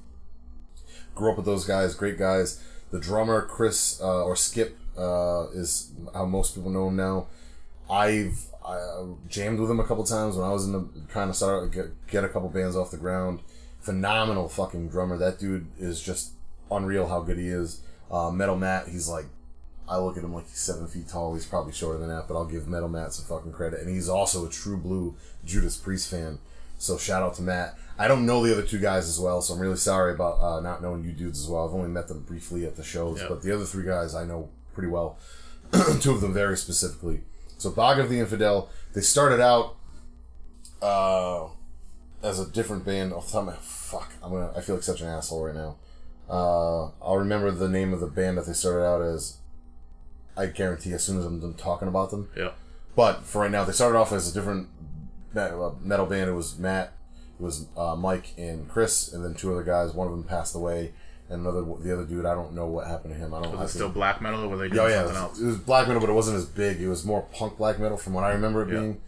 Grew up with those guys. Great guys. The drummer Chris or Skip is how most people know him now. I jammed with him a couple times when I was trying to start get a couple bands off the ground. Phenomenal fucking drummer. That dude is just unreal how good he is. Metal Matt, he's like, I look at him like he's 7 feet tall. He's probably shorter than that, but I'll give Metal Matt some fucking credit. And he's also a true blue Judas Priest fan. So shout out to Matt. I don't know the other two guys as well, so I'm really sorry about not knowing you dudes as well. I've only met them briefly at the shows, but the other three guys I know pretty well. Two of them very specifically. So Bog of the Infidel, they started out as a different band. I feel like such an asshole right now. I'll remember the name of the band that they started out as, I guarantee, as soon as I'm done talking about them. Yeah. But for right now, they started off as a different metal band. It was Matt, it was Mike and Chris, and then two other guys. One of them passed away. And the other dude, I don't know what happened to him. Was it still black metal, or were they doing something else? It was black metal, but it wasn't as big. It was more punk black metal, from what I remember it being.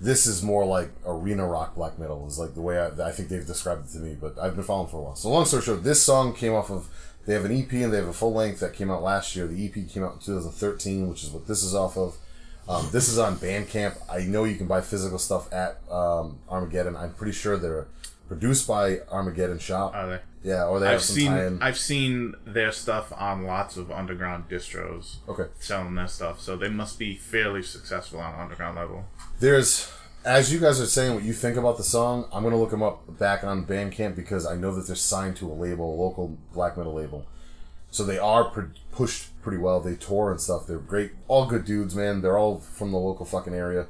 This is more like arena rock black metal, is like the way I think they've described it to me, but I've been following for a while. So long story short, this song came off of... They have an EP and they have a full length that came out last year. The EP came out in 2013, which is what this is off of. This is on Bandcamp. I know you can buy physical stuff at Armageddon. I'm pretty sure they're... produced by Armageddon Shop. Are they? Yeah, or they have some tie-in. I've seen their stuff on lots of underground distros. Okay. Selling their stuff, so they must be fairly successful on an underground level. There's, as you guys are saying what you think about the song, I'm going to look them up back on Bandcamp because I know that they're signed to a label, a local black metal label. So they are pushed pretty well. They tour and stuff. They're great. All good dudes, man. They're all from the local fucking area.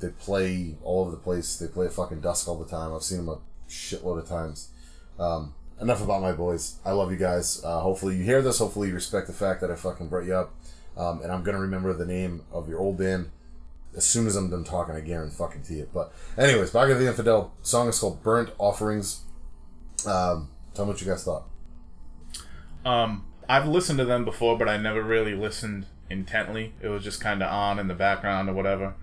They play all over the place. They play at fucking Dusk all the time. I've seen them a shitload of times. Enough about my boys. I love you guys. Hopefully you hear this. Hopefully you respect the fact that I fucking brought you up. And I'm going to remember the name of your old band as soon as I'm done talking. I guarantee fucking to you. But anyways, Bog of the Infidel. Song is called Burnt Offerings. Tell me what you guys thought. I've listened to them before, but I never really listened intently. It was just kind of on in the background or whatever.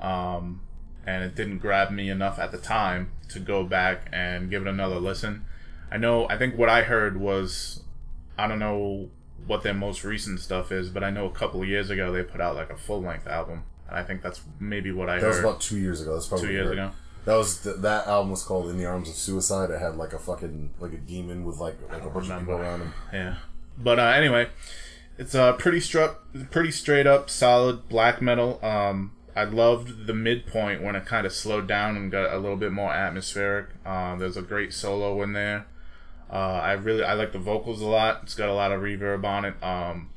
And it didn't grab me enough at the time to go back and give it another listen. I think what I heard was, I don't know what their most recent stuff is, but I know a couple of years ago they put out like a full-length album. And I think that's maybe what I heard. That was about 2 years ago. That's probably 2 years ago. That was that album was called In the Arms of Suicide. It had like a fucking like a demon with like a bunch of people around him. Yeah. But anyway, it's a pretty straight up solid black metal. I loved the midpoint when it kind of slowed down and got a little bit more atmospheric. There's a great solo in there. I like the vocals a lot. It's got a lot of reverb on it.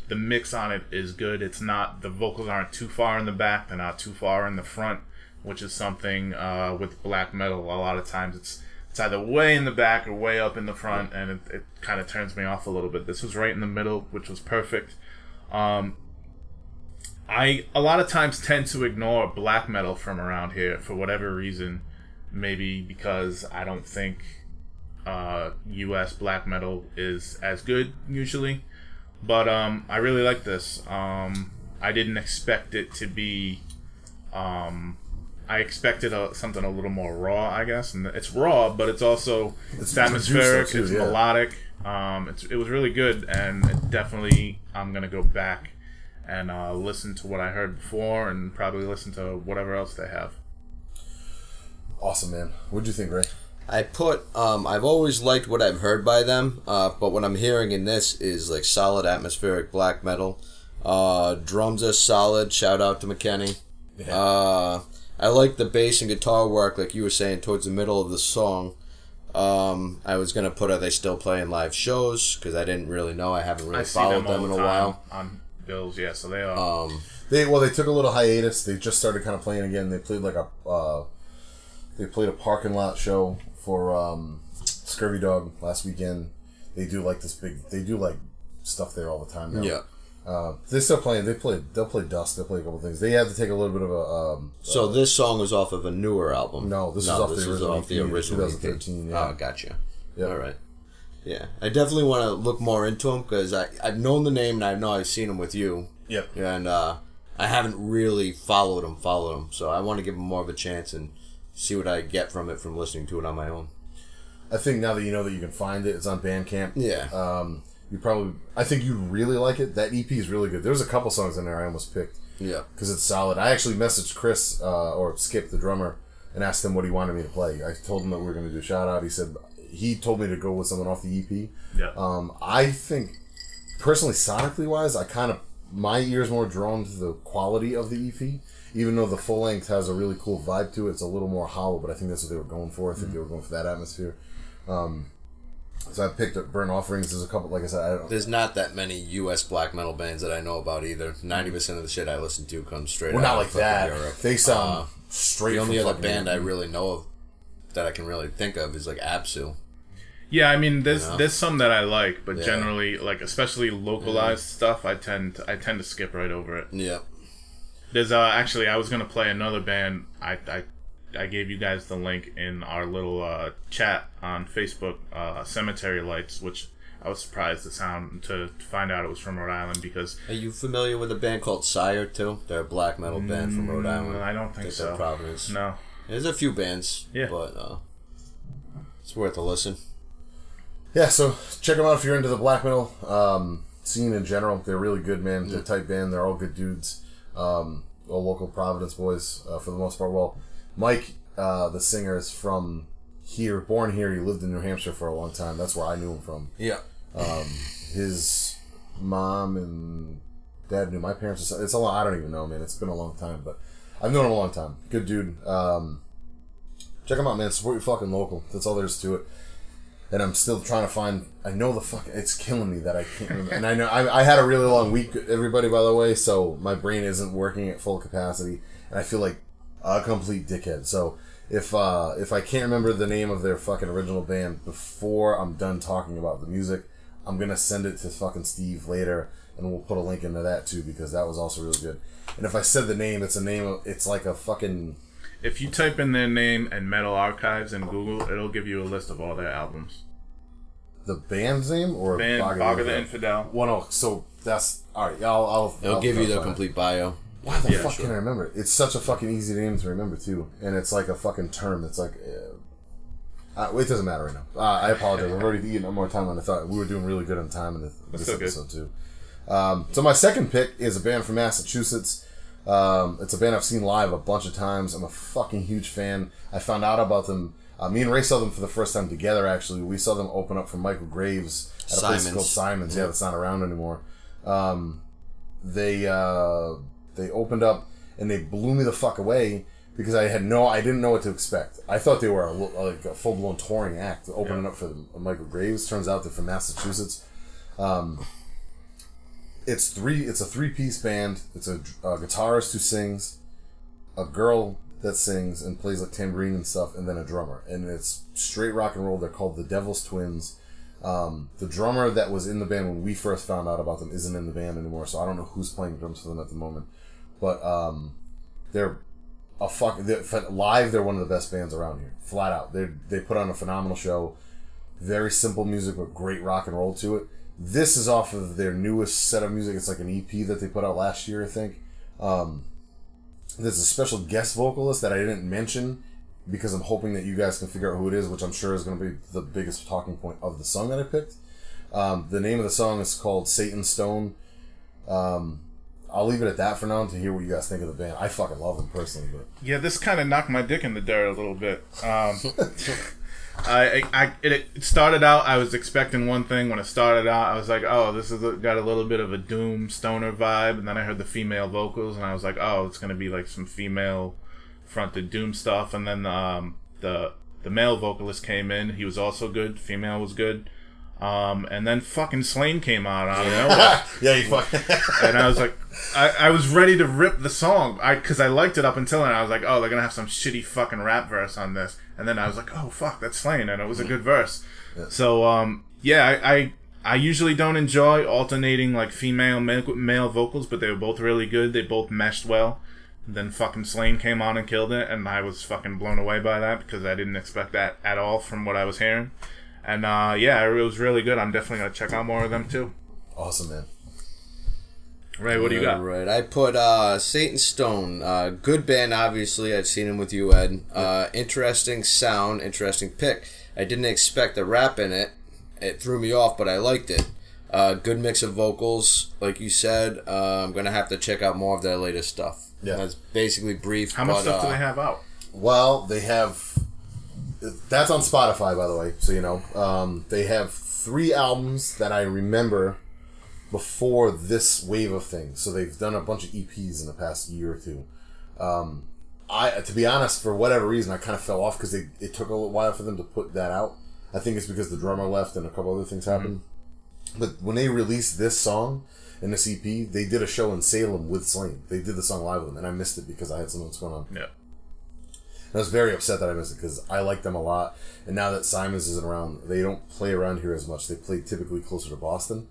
The mix on it is good. The vocals aren't too far in the back. They're not too far in the front. which is something with black metal. A lot of times it's either way in the back or way up in the front, and it kind of turns me off a little bit. This was right in the middle, which was perfect. I a lot of times tend to ignore black metal from around here for whatever reason. Maybe because I don't think U.S. black metal is as good usually, but I really like this. I didn't expect it to be. I expected something a little more raw, I guess. And it's raw, but it's also it's atmospheric. Too, it's melodic. It was really good, and it definitely I'm gonna go back and listen to what I heard before, and probably listen to whatever else they have. Awesome, man. What'd you think, Ray? I put, I've always liked what I've heard by them, but what I'm hearing in this is like solid atmospheric black metal. Drums are solid. Shout out to McKenny. Yeah. I like the bass and guitar work, like you were saying, towards the middle of the song. I was going to put, are they still playing live shows? Because I didn't really know. I haven't really followed them in a while. On Bills, yeah, so they are. They took a little hiatus. They just started kind of playing again. They played like a... They played a parking lot show for Scurvy Dog last weekend. They do like this big. They do like stuff there all the time now. Yeah, they're still playing. They'll play Dusk. They'll play a couple things. They had to take a little bit of a. So this song was off of a newer album. No, this is off the original 2013. Yeah. Oh, gotcha. Yeah. All right. Yeah, I definitely want to look more into them because I've known the name and I know I've seen them with you. Yep. And I haven't really followed them. So I want to give them more of a chance and. See what I get from it from listening to it on my own. I think now that you know that you can find it, it's on Bandcamp. Yeah. I think you'd really like it. That EP is really good. There's a couple songs in there I almost picked. Yeah. Because it's solid. I actually messaged Chris, or Skip, the drummer, and asked him what he wanted me to play. I told him that we were going to do a shout out. He told me to go with something off the EP. Yeah. I think, personally, sonically wise, my ear's more drawn to the quality of the EP. Even though the full length has a really cool vibe to it, it's a little more hollow, but I think that's what they were going for. I think they were going for that atmosphere. So I picked up Burnt Offerings. There's a couple, like I said, there's not that many U.S. black metal bands that I know about either. 90% of the shit I listen to comes straight out of fucking Europe. Not like that. They sound straight. The only other band I really know of that I can really think of is like Absu. Yeah, I mean, there's some that I like, but generally, like especially localized stuff, I tend to skip right over it. Yeah. There's actually, I was gonna play another band. I gave you guys the link in our little chat on Facebook. Cemetery Lights, which I was surprised to find out it was from Rhode Island because. Are you familiar with a band called Sire too? They're a black metal band from Rhode Island. I don't think so. Providence. No. There's a few bands. Yeah. But it's worth a listen. Yeah, so check them out if you're into the black metal scene in general. They're really good, man. They're a tight band. They're all good dudes. All local Providence boys for the most part. Well, Mike, the singer, is from here, born here. He lived in New Hampshire for a long time. That's where I knew him from. Yeah. His mom and dad knew my parents. It's a lot. I don't even know, man. It's been a long time, but I've known him a long time. Good dude. Check him out, man. Support your fucking local. That's all there is to it. And I'm still trying to find. I know the fuck. It's killing me that I can't remember. And I know I had a really long week, everybody, by the way. So my brain isn't working at full capacity, and I feel like a complete dickhead. So if I can't remember the name of their fucking original band before I'm done talking about the music, I'm gonna send it to fucking Steve later, and we'll put a link into that too because that was also really good. And if I said the name, it's a name of. It's like a fucking. If you type in their name and Metal Archives in Google, it'll give you a list of all their albums. The band's name or band, Bog of the Infidel? One. Oh, so that's all right. It'll give you the complete bio. Why the fuck can I remember it? It's such a fucking easy name to remember too, and it's like a fucking term. It's like it doesn't matter right now. I apologize. We're already eating more time than I thought. We were doing really good on time in this episode too. So my second pick is a band from Massachusetts. It's a band I've seen live a bunch of times. I'm a fucking huge fan. I found out about them. Me and Ray saw them for the first time together, actually. We saw them open up for Michael Graves at a place called Simon's. Mm-hmm. Yeah, that's not around anymore. They opened up, and they blew me the fuck away because I didn't know what to expect. I thought they were a full-blown touring act opening up for Michael Graves. Turns out they're from Massachusetts. It's a three-piece band. It's a guitarist who sings, a girl that sings and plays like tambourine and stuff, and then a drummer. And it's straight rock and roll. They're called the Devil's Twins. The drummer that was in the band when we first found out about them isn't in the band anymore, so I don't know who's playing drums for them at the moment. But they're one of the best bands around here, flat out. They put on a phenomenal show. Very simple music, but great rock and roll to it. This is off of their newest set of music. It's like an EP that they put out last year, I think. There's a special guest vocalist that I didn't mention because I'm hoping that you guys can figure out who it is, which I'm sure is going to be the biggest talking point of the song that I picked. The name of the song is called Satan Stone. I'll leave it at that for now to hear what you guys think of the band. I fucking love them personally. But yeah, this kind of knocked my dick in the dirt a little bit. It started out, I was expecting one thing. When it started out, I was like, oh, this is got a little bit of a doom stoner vibe. And then I heard the female vocals, and I was like, oh, it's going to be like some female fronted doom stuff. And then the male vocalist came in. He was also good. Female was good. And then fucking Slaine came out. I don't know. Yeah, you fucking... And I was like, I was ready to rip the song because I liked it up until then. I was like, oh, they're going to have some shitty fucking rap verse on this. And then I was like, oh, fuck, that's Slaine. And it was a good verse. Yeah. So, I usually don't enjoy alternating, like, female, male vocals, but they were both really good. They both meshed well. And then fucking Slaine came on and killed it, and I was fucking blown away by that because I didn't expect that at all from what I was hearing. And, it was really good. I'm definitely going to check out more of them, too. Awesome, man. Ray, what do you got? Right, I put Satan Stone. Good band, obviously. I've seen him with you, Ed. Interesting sound, interesting pick. I didn't expect the rap in it. It threw me off, but I liked it. Good mix of vocals, like you said. I'm going to have to check out more of their latest stuff. Yeah. That's basically brief. How much stuff do they have out? Well, they have... That's on Spotify, by the way, so you know. They have 3 albums that I remember before this wave of things. So they've done a bunch of EPs in the past year or two. To be honest, for whatever reason, I kind of fell off because it took a little while for them to put that out. I think it's because the drummer left and a couple other things happened. Mm-hmm. But when they released this song and this EP, they did a show in Salem with Slaine. They did the song live with them, and I missed it because I had something else going on. Yeah. I was very upset that I missed it because I like them a lot. And now that Simons isn't around, they don't play around here as much. They play typically closer to Boston.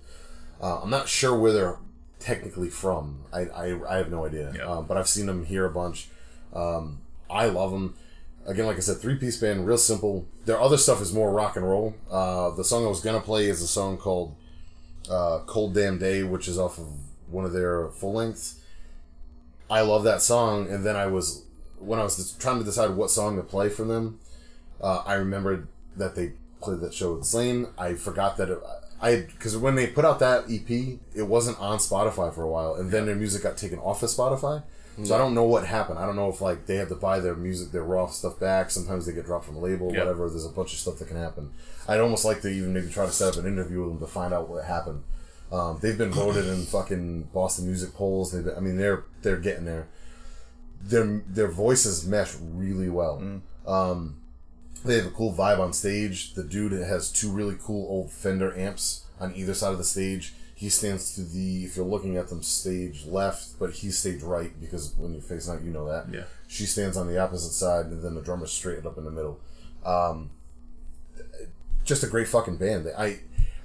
I'm not sure where they're technically from. I have no idea. Yeah. But I've seen them here a bunch. I love them. Again, like I said, 3-piece band, real simple. Their other stuff is more rock and roll. The song I was going to play is a song called Cold Damn Day, which is off of one of their full lengths. I love that song. And then when I was trying to decide what song to play from them, I remembered that they played that show with Slaine. I forgot that because when they put out that EP, it wasn't on Spotify for a while, and then their music got taken off of Spotify. Mm-hmm. So I don't know what happened. I don't know if like they had to buy their music, their raw stuff back. Sometimes they get dropped from a label, whatever. There's a bunch of stuff that can happen. I'd almost like to even maybe try to set up an interview with them to find out what happened. They've been voted in fucking Boston music polls. They're getting there. Their voices mesh really well. Mm. They have a cool vibe on stage. The dude has 2 really cool old Fender amps on either side of the stage. He stands to the, if you're looking at them, stage left, but he's stage right because when you're facing out, you know that. Yeah. She stands on the opposite side, and then the drummer's straight up in the middle. Just a great fucking band.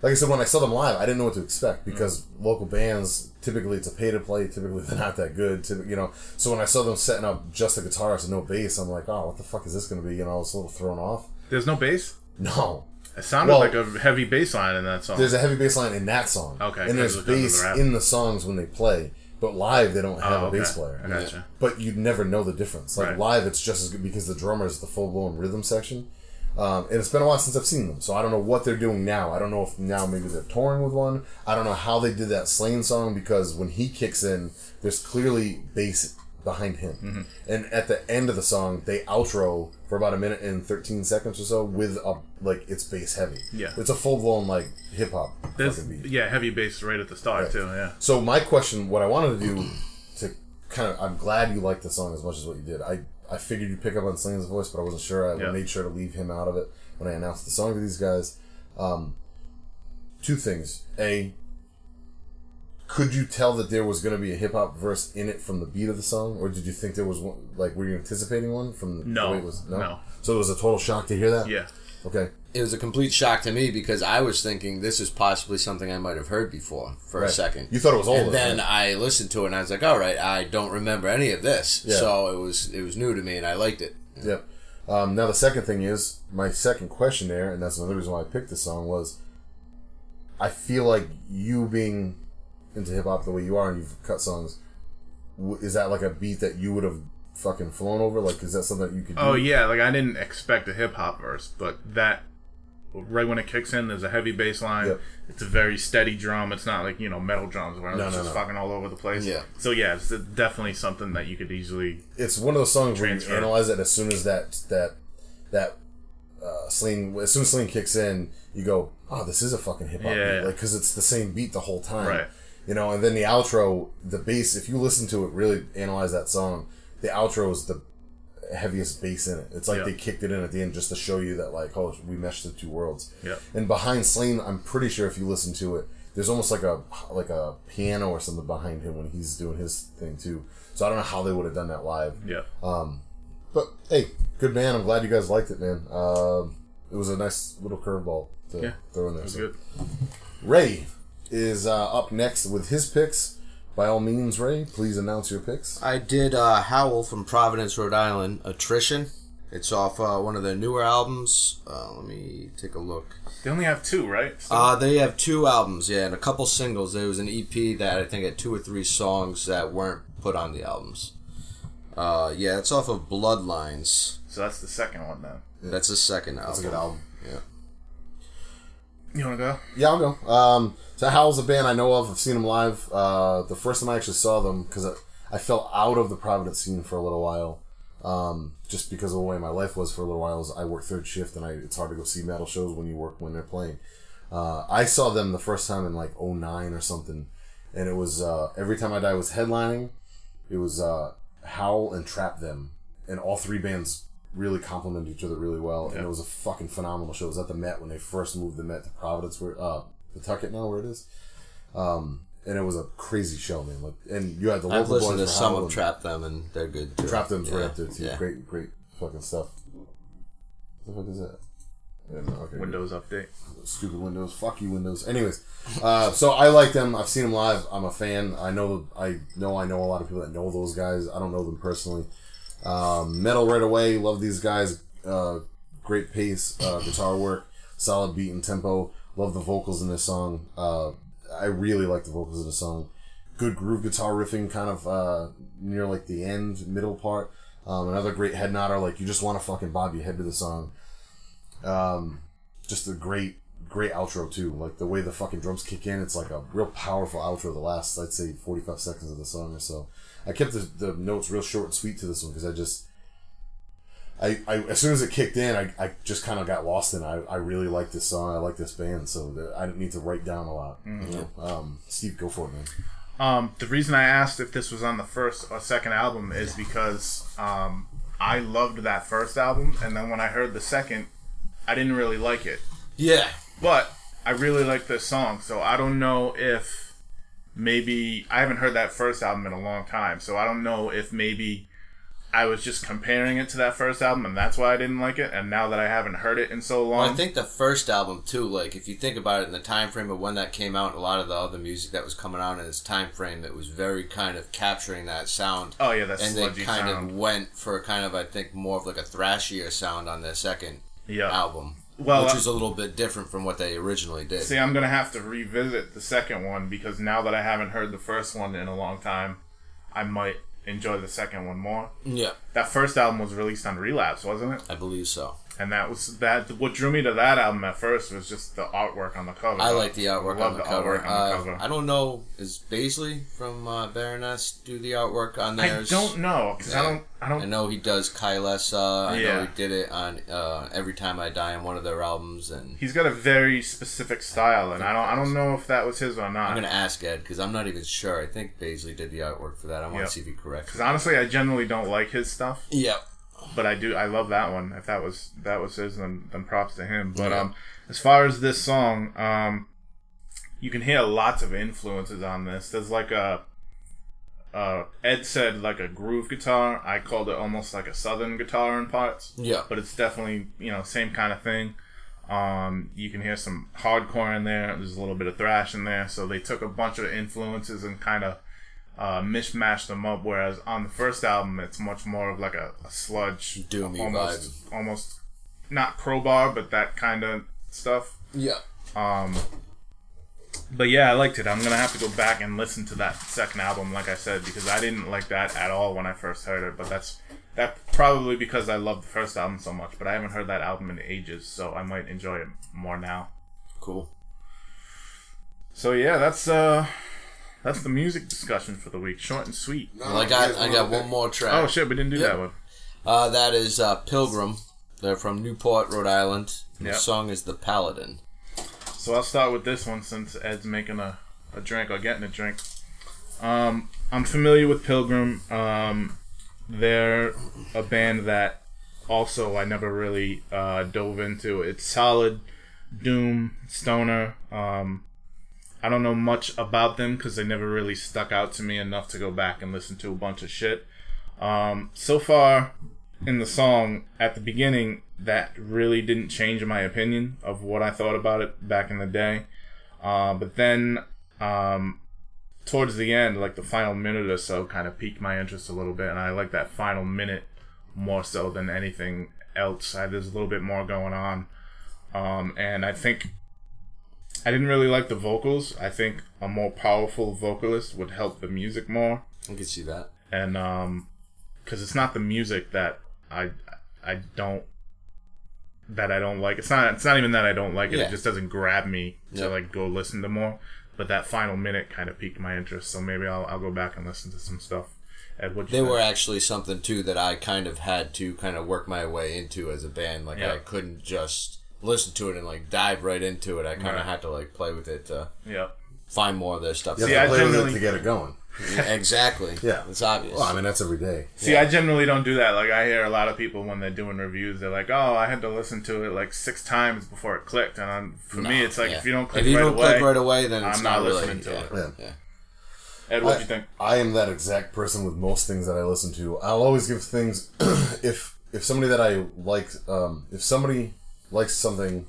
Like I said, when I saw them live, I didn't know what to expect because local bands, typically it's a pay-to-play, typically they're not that good, you know. So when I saw them setting up just a guitarist and no bass, I'm like, oh, what the fuck is this going to be? And I was a little thrown off. There's no bass? No. It sounded like a heavy bass line in that song. There's a heavy bass line in that song. Okay. And there's bass in the songs when they play. But live, they don't have a bass player. I gotcha. But you'd never know the difference. Like live, it's just as good because the drummer is the full-blown rhythm section. And it's been a while since I've seen them, so I don't know what they're doing now. I don't know if now maybe they're touring with one. I don't know how they did that Slaine song because when he kicks in, there's clearly bass behind him. Mm-hmm. And at the end of the song, they outro for about 1 minute and 13 seconds or so with it's bass heavy. Yeah, it's a full blown hip hop. Yeah, heavy bass right at the start too. Yeah. So my question, what I wanted to do, I'm glad you liked the song as much as what you did. I figured you'd pick up on Slaine's voice, but I wasn't sure. I made sure to leave him out of it when I announced the song to these guys. 2 things. A, could you tell that there was going to be a hip-hop verse in it from the beat of the song? Or did you think there was one? Like, were you anticipating one? No. So it was a total shock to hear that? Yeah. Okay. It was a complete shock to me because I was thinking this is possibly something I might have heard before for a second. You thought it was older. And then I listened to it and I was like, all right, I don't remember any of this. Yeah. So it was new to me and I liked it. Yep. Now the second thing is, my second question there, and that's another reason why I picked this song, was I feel like you being into hip-hop the way you are and you've cut songs, is that like a beat that you would have fucking flown over? Like, is that something that you could do? Oh, yeah. Like, I didn't expect a hip-hop verse, but that... Right when it kicks in, there's a heavy bass line. Yep. It's a very steady drum. It's not like, metal drums where it's just fucking all over the place. Yeah. So, yeah, it's definitely something that you could easily... It's one of those songs where you analyze it as soon as that Slaine kicks in, you go, oh, this is a fucking hip-hop beat. Like, because it's the same beat the whole time. Right. And then the outro, the bass, if you listen to it, really analyze that song, the outro is the heaviest bass in it. It's like they kicked it in at the end just to show you that, like, oh, we meshed the two worlds. Yeah. And behind Slaine, I'm pretty sure if you listen to it, there's almost like a piano or something behind him when he's doing his thing too. So I don't know how they would have done that live. Yeah. But hey, good man. I'm glad you guys liked it, man. It was a nice little curveball to throw in there. It was good. Ray is up next with his picks. By all means, Ray, please announce your picks. I did Howl from Providence, Rhode Island, Attrition. It's off one of their newer albums. Let me take a look. They only have two, right? So they have two albums, and a couple singles. There was an EP that I think had 2 or 3 songs that weren't put on the albums. It's off of Bloodlines. So that's the second one, then. Yeah. That's the second album. That's a good album. Yeah. You want to go? Yeah, I'll go. So Howl's a band I know of. I've seen them live. The first time I actually saw them, because I fell out of the Providence scene for a little while, just because of the way my life was for a little while. I worked third shift, and it's hard to go see metal shows when they're playing. I saw them the first time in like 2009 or something, and it was Every Time I Die was headlining. It was Howl and Trap Them, and all 3 bands really complement each other really well, and it was a fucking phenomenal show. It was at the Met when they first moved the Met to Providence, where Pawtucket now, where it is, and it was a crazy show, man. Like, and you had the local boys. I've listened to some of Trap Them, and they're good too. Trap Them's right up there too. Yeah. Great fucking stuff. What the fuck is that? Okay, Windows update. Stupid Windows. Fuck you, Windows. Anyways, so I like them. I've seen them live. I'm a fan. I know a lot of people that know those guys. I don't know them personally. Metal right away. Love these guys. Great pace, guitar work, solid beat and tempo. Love the vocals in this song. I really like the vocals in this song. Good groove guitar riffing, kind of near like the end, middle part. Another great head nodder. Like, you just want to fucking bob your head to the song. Just a great outro too. Like, the way the fucking drums kick in, it's like a real powerful outro. The last, I'd say, 45 seconds of the song or so. I kept the notes real short and sweet to this one because I as soon as it kicked in, I just kind of got lost in it. I really like this song. I like this band, so I didn't need to write down a lot. Mm-hmm. Steve, go for it, man. The reason I asked if this was on the first or second album is because I loved that first album, and then when I heard the second, I didn't really like it. Yeah. But I really like this song, so I don't know if... Maybe I haven't heard that first album in a long time, so I don't know if maybe I was just comparing it to that first album and that's why I didn't like it, and now that I haven't heard it in so long... Well, I think the first album too, like, if you think about it in the time frame of when that came out, a lot of the other music that was coming out in this time frame, it was very kind of capturing that sound. Oh yeah, that sludgy sound. And they kind of went for kind of, I think, more of like a thrashier sound on their second album. Well, which is a little bit different from what they originally did. See, I'm going to have to revisit the second one because now that I haven't heard the first one in a long time, I might enjoy the second one more. Yeah. That first album was released on Relapse, wasn't it? I believe so. And that was that. What drew me to that album at first was just the artwork on the cover. I like the artwork on the cover. I don't know. Is Baisley from Baroness do the artwork on theirs? I don't know because I don't. I know he does Kylesa. I know he did it on Every Time I Die on one of their albums, and he's got a very specific style, and I don't know if that was his or not. I'm gonna ask Ed because I'm not even sure. I think Baisley did the artwork for that. I want to see if he corrects. Because honestly, I generally don't like his stuff. Yeah. But I love that one. If that was his, then props to him. But as far as this song, you can hear lots of influences on this. There's like a, Ed said like a groove guitar. I called it almost like a southern guitar in parts. Yeah. But it's definitely, you know, same kind of thing. You can hear some hardcore in there. There's a little bit of thrash in there. So they took a bunch of influences and kind of mishmashed them up. Whereas on the first album, it's much more of like a sludge, doomy vibe, almost not Crowbar, but that kind of stuff. Yeah. But yeah, I liked it. I'm gonna have to go back and listen to that second album, like I said, because I didn't like that at all when I first heard it. But that's probably because I loved the first album so much. But I haven't heard that album in ages, so I might enjoy it more now. Cool. So yeah, that's the music discussion for the week. Short and sweet. Well, I got one more track. Oh shit, we didn't do that one. That is Pilgrim. They're from Newport, Rhode Island. The song is The Paladin. So I'll start with this one since Ed's making a drink or getting a drink. I'm familiar with Pilgrim. They're a band that also I never really dove into. It's solid doom, stoner. I don't know much about them because they never really stuck out to me enough to go back and listen to a bunch of shit. So far in the song, at the beginning, that really didn't change my opinion of what I thought about it back in the day. But then, towards the end, like the final minute or so, kind of piqued my interest a little bit, and I like that final minute more so than anything else. There's a little bit more going on. And I think I didn't really like the vocals. I think a more powerful vocalist would help the music more. I can see that. And, 'cause it's not the music that I don't like. It's not even that I don't like it. Yeah. It just doesn't grab me to like go listen to more. But that final minute kind of piqued my interest, so maybe I'll go back and listen to some stuff. Ed, what'd you think? They were actually something too that I kind of had to kind of work my way into as a band. Like I couldn't just listen to it and like dive right into it. I kind of had to like play with it to find more of their stuff. Yeah, play with it to get it going. Exactly. Yeah, it's obvious. Well, I mean, that's every day. See, I generally don't do that. Like, I hear a lot of people when they're doing reviews, they're like, "Oh, I had to listen to it like 6 times before it clicked." And for me, it's like if you don't click right away, then it's I'm not listening to it. Yeah. Ed, what do you think? I am that exact person with most things that I listen to. I'll always give things if somebody that I like, if somebody likes something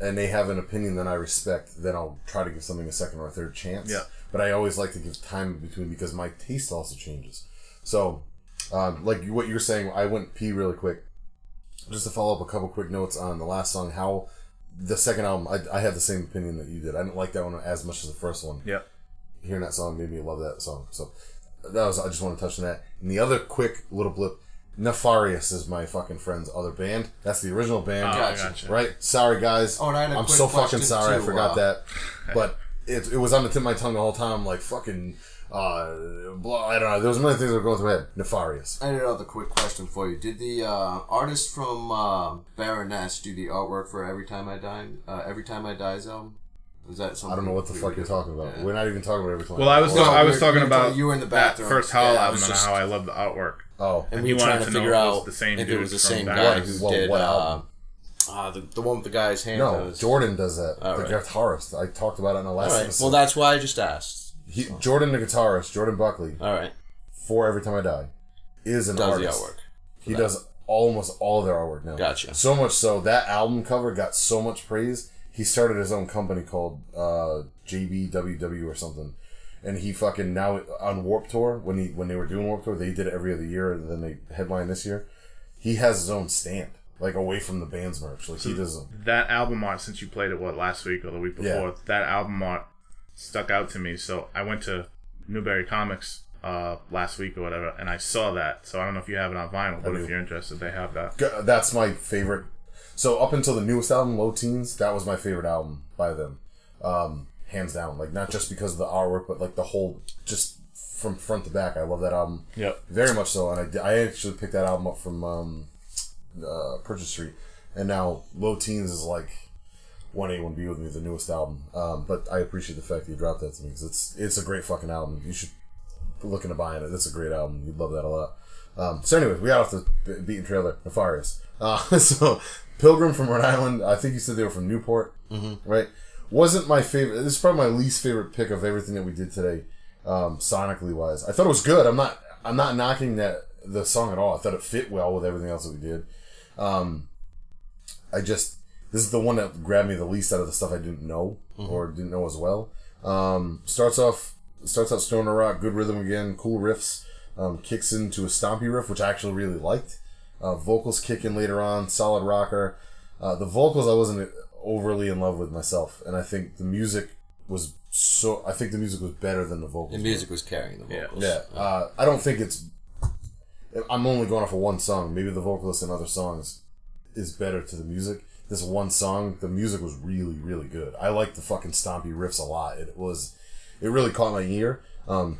and they have an opinion that I respect, then I'll try to give something a second or a third chance. Yeah. But I always like to give time in between because my taste also changes. So, like what you're saying, I went pee really quick. Just to follow up a couple quick notes on the last song, Howl, the second album, I had the same opinion that you did. I didn't like that one as much as the first one. Yeah. Hearing that song made me love that song. So, I just want to touch on that. And the other quick little blip, Nefarious is my fucking friend's other band. That's the original band. Oh, gotcha. Right? Sorry, guys. Oh, and I had a quick question, fucking sorry too. I forgot that. But... It was on the tip of my tongue the whole time, like fucking, blah, I don't know. There was many things that were going through my head. Nefarious. I had another quick question for you. Did the artist from Baroness do the artwork for Every Time I Die's album? Is that something? I don't know what the fuck you're talking about. Yeah. We're not even talking about Every Time. Well, I was talking about you were in the bathroom. That first Howl album and how I love the artwork. Oh, and we wanted to figure out if it was the same guy who did. The one with the guy's hand. No, goes. Jordan does that. All the guitarist. I talked about it in the last episode. Well, that's why I just asked. Jordan, the guitarist, Jordan Buckley. All right. For Every Time I Die, is an artist. Does the artwork. He does almost all of their artwork now. Gotcha. So much so that album cover got so much praise. He started his own company called JBWW or something, and he fucking now on Warped Tour when they were doing Warped Tour, they did it every other year, and then they headlined this year. He has his own stand. Like, away from the band's merch. Like, so he doesn't. That album art, since you played it, last week or the week before, that album art stuck out to me. So I went to Newberry Comics last week or whatever, and I saw that. So I don't know if you have it on vinyl, but if you're interested, they have that. That's my favorite. So up until the newest album, Low Teens, that was my favorite album by them. Hands down. Like, not just because of the artwork, but, like, the whole, just from front to back. I love that album. Yep. Very much so. And I actually picked that album up from... Purchase Street, and now Low Teens is like 1A, 1B with me, the newest album. But I appreciate the fact that you dropped that to me because it's a great fucking album. You should look into buying it. That's a great album. You'd love that a lot. So anyway, we got off the beaten trailer. Nefarious. So Pilgrim from Rhode Island. I think you said they were from Newport, right? Wasn't my favorite. This is probably my least favorite pick of everything that we did today, sonically wise. I thought it was good. I'm not knocking the song at all. I thought it fit well with everything else that we did. This is the one that grabbed me the least out of the stuff I didn't know or didn't know as well. Starts out stoner rock, good rhythm again, cool riffs. Kicks into a stompy riff, which I actually really liked. Vocals kick in later on, solid rocker. The vocals I wasn't overly in love with myself, and I think the music was better than the vocals. The music was carrying the vocals. Yeah. I don't think it's. I'm only going off of one song. Maybe the vocalist in other songs is better to the music. This one song, the music was really, really good. I liked the fucking stompy riffs a lot. It really caught my ear.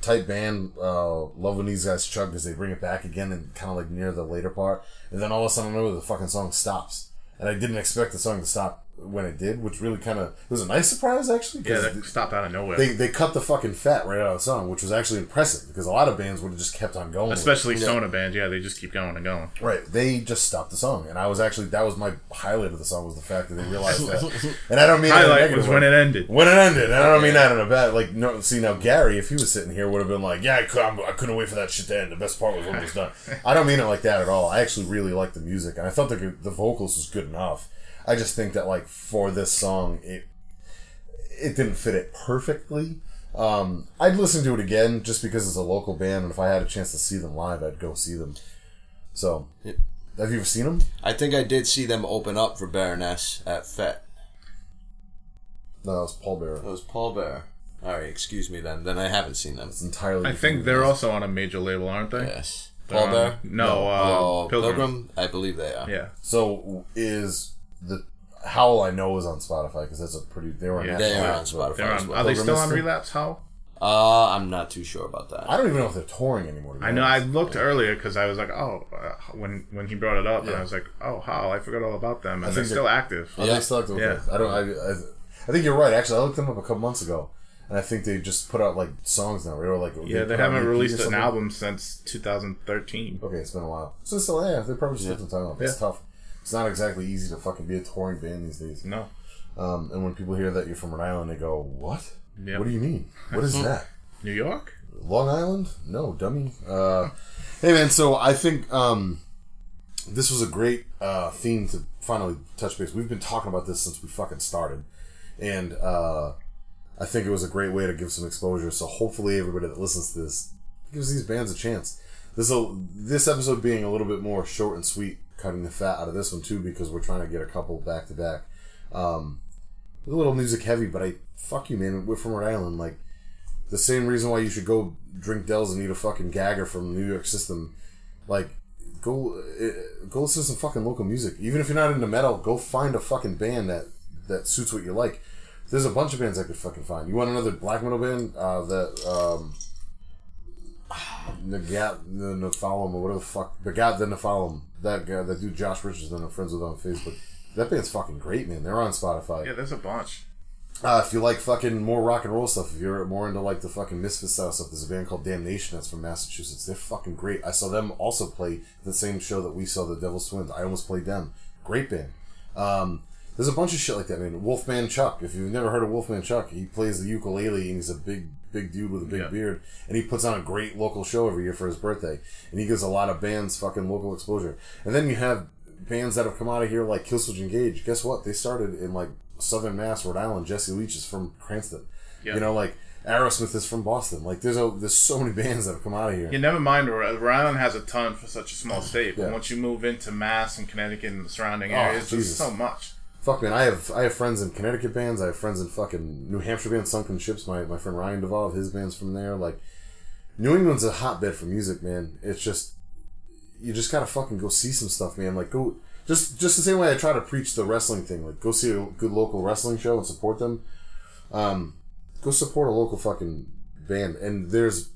Tight band, love when these guys chug because they bring it back again and kind of like near the later part, and then all of a sudden I remember the fucking song stops, and I didn't expect the song to stop when it did, which really kind of was a nice surprise actually. Yeah, it stopped out of nowhere. They cut the fucking fat right out of the song, which was actually impressive because a lot of bands would have just kept on going, especially stoner bands. Yeah, they just keep going and going. Right, they just stopped the song, and that was my highlight of the song was the fact that they realized that. And I don't mean highlight was when it ended. When it ended, I don't mean that in a bad like. No, see now Gary, if he was sitting here, would have been like, yeah, I couldn't wait for that shit to end. The best part was when it was done. I don't mean it like that at all. I actually really liked the music, and I thought the vocals was good enough. I just think that, like, for this song, it didn't fit it perfectly. I'd listen to it again just because it's a local band, and if I had a chance to see them live, I'd go see them. So, have you ever seen them? I think I did see them open up for Baroness at FET. No, that was Paul Bearer. All right, excuse me then. Then I haven't seen them. It's entirely. I think they're also on a major label, aren't they? Yes. Paul Bearer? No, Pilgrim. I believe they are. Yeah. So, the Howl I know is on Spotify because that's a pretty. They were on Spotify. As well. Are they still on Relapse Howl? I'm not too sure about that. I don't even know if they're touring anymore. I know. I looked earlier because I was like, when he brought it up, and I was like, Howl, I forgot all about them. And they're still active. Yeah, they're still active. Yeah. I think you're right. Actually, I looked them up a couple months ago, and I think they just put out like songs now. Right? Or, like, they haven't released an album since 2013. Okay, it's been a while. So still, they probably just took some time off. It's tough. It's not exactly easy to fucking be a touring band these days. No. And when people hear that you're from Rhode Island, they go, what? Yep. What do you mean? What is that? New York? Long Island? No, dummy. Hey, man, so I think this was a great theme to finally touch base. We've been talking about this since we fucking started. And I think it was a great way to give some exposure. So hopefully everybody that listens to this gives these bands a chance. This episode being a little bit more short and sweet, cutting the fat out of this one too because we're trying to get a couple back to back. A little music heavy, but fuck you, man. We're from Rhode Island. Like, the same reason why you should go drink Dells and eat a fucking gagger from New York system. Like, go listen to some fucking local music. Even if you're not into metal, go find a fucking band that suits what you like. There's a bunch of bands I could fucking find. You want another black metal band? The Nephalem or whatever the fuck. The Nephalem. That guy, that dude Josh Richardson, I'm friends with on Facebook. That band's fucking great, man. They're on Spotify. Yeah, there's a bunch. If you like fucking more rock and roll stuff, if you're more into like the fucking Misfits style stuff, there's a band called Damnation that's from Massachusetts. They're fucking great. I saw them also play the same show that we saw, the Devil's Twins. I almost played them. Great band. There's a bunch of shit like that, man. Wolfman Chuck. If you've never heard of Wolfman Chuck, he plays the ukulele and he's a big dude with a big beard, and he puts on a great local show every year for his birthday, and he gives a lot of bands fucking local exposure. And then you have bands that have come out of here like Killswitch Engage. Guess what? They started in like Southern Mass, Rhode Island. Jesse Leach is from Cranston. Yep. You know, like Aerosmith is from Boston. Like there's so many bands that have come out of here. Yeah, never mind. Rhode Island has a ton for such a small state. But once you move into Mass and Connecticut and the surrounding areas, there's so much. Fuck, man, I have friends in Connecticut bands, I have friends in fucking New Hampshire bands, Sunken Ships, my friend Ryan Duvall, his band's from there. Like, New England's a hotbed for music, man. It's just, you just gotta fucking go see some stuff, man. Like, go, just the same way I try to preach the wrestling thing. Like, go see a good local wrestling show and support them. Go support a local fucking band. And there's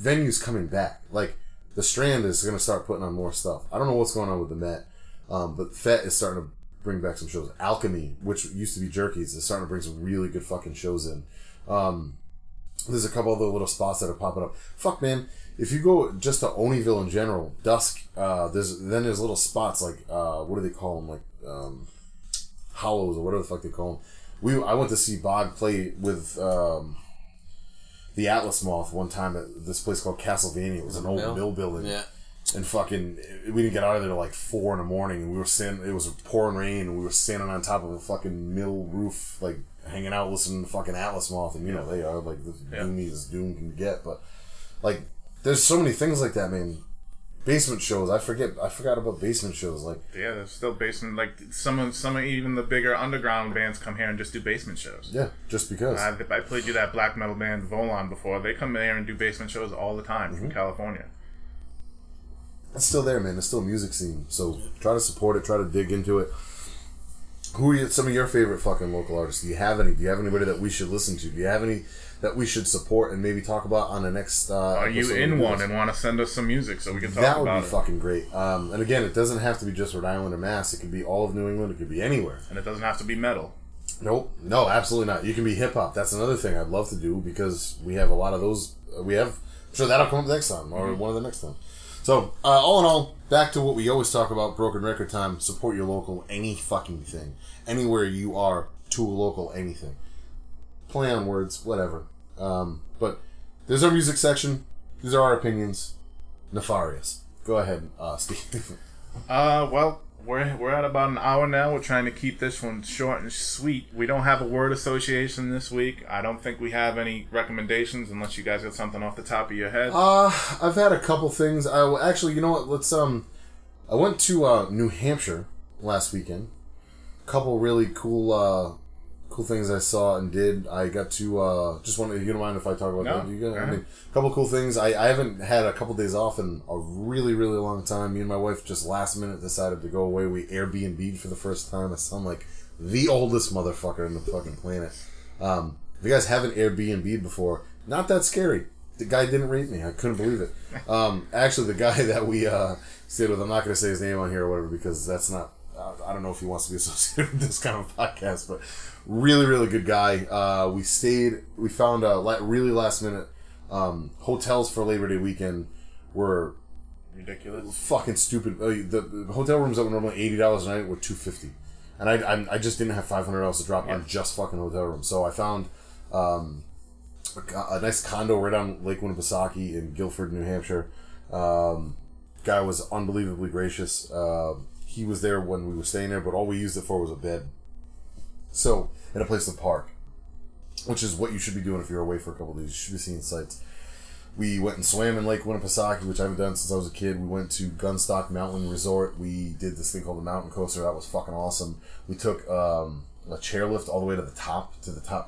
venues coming back. Like, the Strand is gonna start putting on more stuff. I don't know what's going on with the Met, but FET is starting to bring back some shows. Alchemy, which used to be Jerky's, is starting to bring some really good fucking shows in. There's a couple other little spots that are popping up. Fuck, man, if you go just to Oneyville in general, Dusk, there's little spots like what do they call them, like Hollows or whatever the fuck they call them, I went to see Bog play with the Atlas Moth one time at this place called Castlevania. It was an old mill building. Yeah. And fucking, we didn't get out of there till like 4 in the morning, and we were standing, it was pouring rain, and we were standing on top of a fucking mill roof, like, hanging out, listening to fucking Atlas Moth, and you know, they are, like, this doomy as doom can get, but, like, there's so many things like that, man. Basement shows, I forgot about basement shows, like. Yeah, there's still basement, like, some of even the bigger underground bands come here and just do basement shows. Yeah, just because. I played you that black metal band, Volan, before. They come in here and do basement shows all the time from California. It's still there, man. It's still a music scene. So try to support it. Try to dig into it. Who are some of your favorite fucking local artists? Do you have any? Do you have anybody that we should listen to? Do you have any that we should support and maybe talk about on the next Are you in one and want to send us some music so we can talk about it? That would be fucking great. And again, it doesn't have to be just Rhode Island or Mass. It could be all of New England. It could be anywhere. And it doesn't have to be metal. Nope. No, absolutely not. You can be hip-hop. That's another thing I'd love to do because we have a lot of those. I'm sure that'll come up next time or one of the next time. So, all in all, back to what we always talk about, broken record time, support your local, any fucking thing. Anywhere you are, to a local, anything. Play on words, whatever. But there's our music section. These are our opinions. Nefarious. Go ahead, Steve. Well, we're at about an hour now. We're trying to keep this one short and sweet. We don't have a word association this week. I don't think we have any recommendations unless you guys got something off the top of your head. I've had a couple things. Actually, you know what? Let's I went to New Hampshire last weekend. A couple really cool things I saw and did. I got to just want to. You don't mind if I talk about that? You got, I mean, a couple cool things. I haven't had a couple days off in a really, really long time. Me and my wife just last minute decided to go away. We Airbnb'd for the first time. I sound like the oldest motherfucker on the fucking planet. If you guys haven't Airbnb'd before, not that scary. The guy didn't rate me. I couldn't believe it. Actually, the guy that we stayed with, I'm not going to say his name on here or whatever because that's not. I don't know if he wants to be associated with this kind of podcast, but really, really good guy. We found a really last minute hotels for Labor Day weekend were ridiculous, fucking stupid. The hotel rooms that were normally $80 a night were $250, and I just didn't have $500 to drop on just fucking hotel rooms. So I found a nice condo right on Lake Winnipesaukee in Guilford, New Hampshire. Guy was unbelievably gracious. He was there when we were staying there, but all we used it for was a bed. So, in a place to park, which is what you should be doing if you're away for a couple of days. You should be seeing sights. We went and swam in Lake Winnipesaukee, which I haven't done since I was a kid. We went to Gunstock Mountain Resort. We did this thing called the Mountain Coaster. That was fucking awesome. We took a chairlift all the way to the top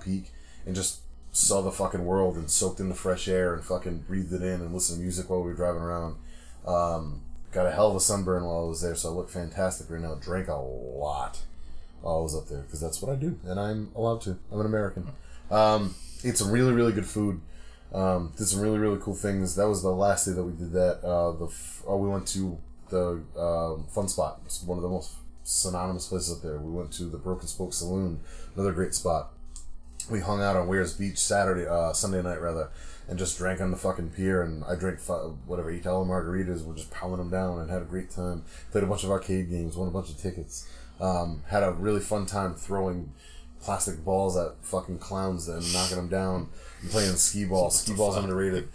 peak, and just saw the fucking world and soaked in the fresh air and fucking breathed it in and listened to music while we were driving around. Got a hell of a sunburn while I was there, so I look fantastic right now. Drank a lot while I was up there, because that's what I do, and I'm allowed to. I'm an American. Ate some really, really good food. Did some really, really cool things. That was the last day that we did that. We went to the Fun Spot. It's one of the most synonymous places up there. We went to the Broken Spoke Saloon, another great spot. We hung out on Weir's Beach Sunday night, rather. And just drank on the fucking pier, and I drank $8 margaritas. We're just pounding them down and had a great time. Played a bunch of arcade games, won a bunch of tickets. Had a really fun time throwing plastic balls at fucking clowns and knocking them down. And playing skee ball. Skee ball's underrated.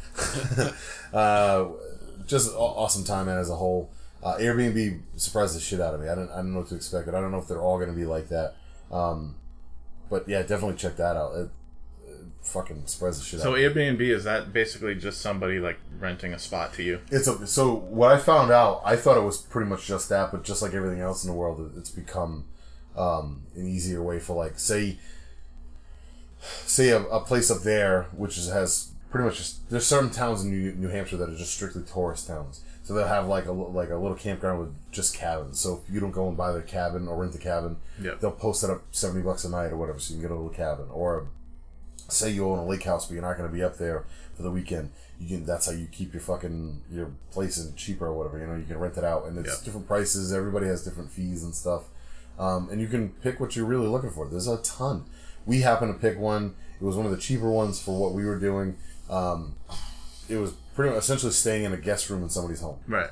Just awesome time, man, as a whole. Airbnb surprised the shit out of me. I don't know what to expect. I don't know if they're all going to be like that. But yeah, definitely check that out. Fucking surprise the shit out of me. Airbnb, is that basically just somebody like renting a spot to you? So what I found out, I thought it was pretty much just that, but just like everything else in the world, it's become an easier way for like say a place up there, which has pretty much just, there's certain towns in New Hampshire that are just strictly tourist towns, so they'll have like a little campground with just cabins. So if you don't go and buy their cabin or rent the cabin, they'll post it up $70 a night or whatever, so you can get a little cabin. Or say you own a lake house, but you're not going to be up there for the weekend. That's how you keep your fucking your place cheaper or whatever. You know, you can rent it out, and it's different prices. Everybody has different fees and stuff, and you can pick what you're really looking for. There's a ton. We happened to pick one. It was one of the cheaper ones for what we were doing. It was pretty much essentially staying in a guest room in somebody's home. Right.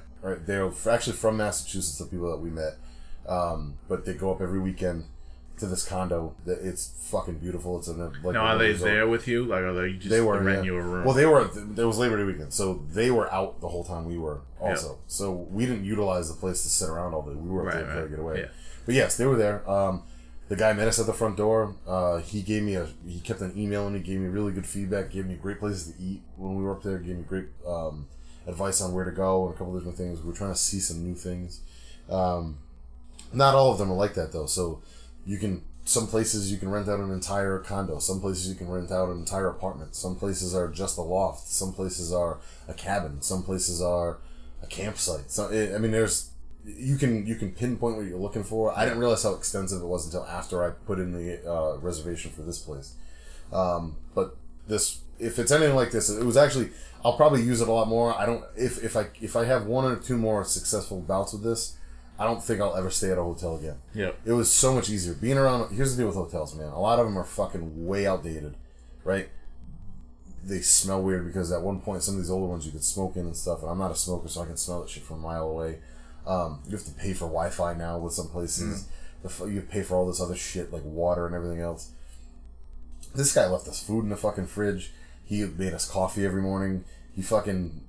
They're actually from Massachusetts, the people that we met, but they go up every weekend. to this condo. It's fucking beautiful. It's in a, like, now, are they resort. There with you? Like, are they just renting you a room? Well, they were. It was Labor Day weekend, so they were out the whole time we were also. Yep. So we didn't utilize the place to sit around all day. We were up there to get away. Yeah. But yes, they were there. The guy met us at the front door. He kept on emailing me, gave me really good feedback, gave me great places to eat when we were up there, gave me great advice on where to go and a couple of different things. We were trying to see some new things. Not all of them are like that though. So some places you can rent out an entire condo. Some places you can rent out an entire apartment. Some places are just a loft. Some places are a cabin. Some places are a campsite. So there's. You can pinpoint what you're looking for. I didn't realize how extensive it was until after I put in the reservation for this place. But this, if it's anything like this, it was actually, I'll probably use it a lot more. I don't if I have one or two more successful bouts with this, I don't think I'll ever stay at a hotel again. Yeah, it was so much easier being around. Here's the deal with hotels, man. A lot of them are fucking way outdated, right? They smell weird because at one point some of these older ones you could smoke in and stuff, and I'm not a smoker, so I can smell that shit from a mile away. You have to pay for Wi-Fi now with some places. Mm. You pay for all this other shit like water and everything else. This guy left us food in the fucking fridge. He made us coffee every morning. He fucking...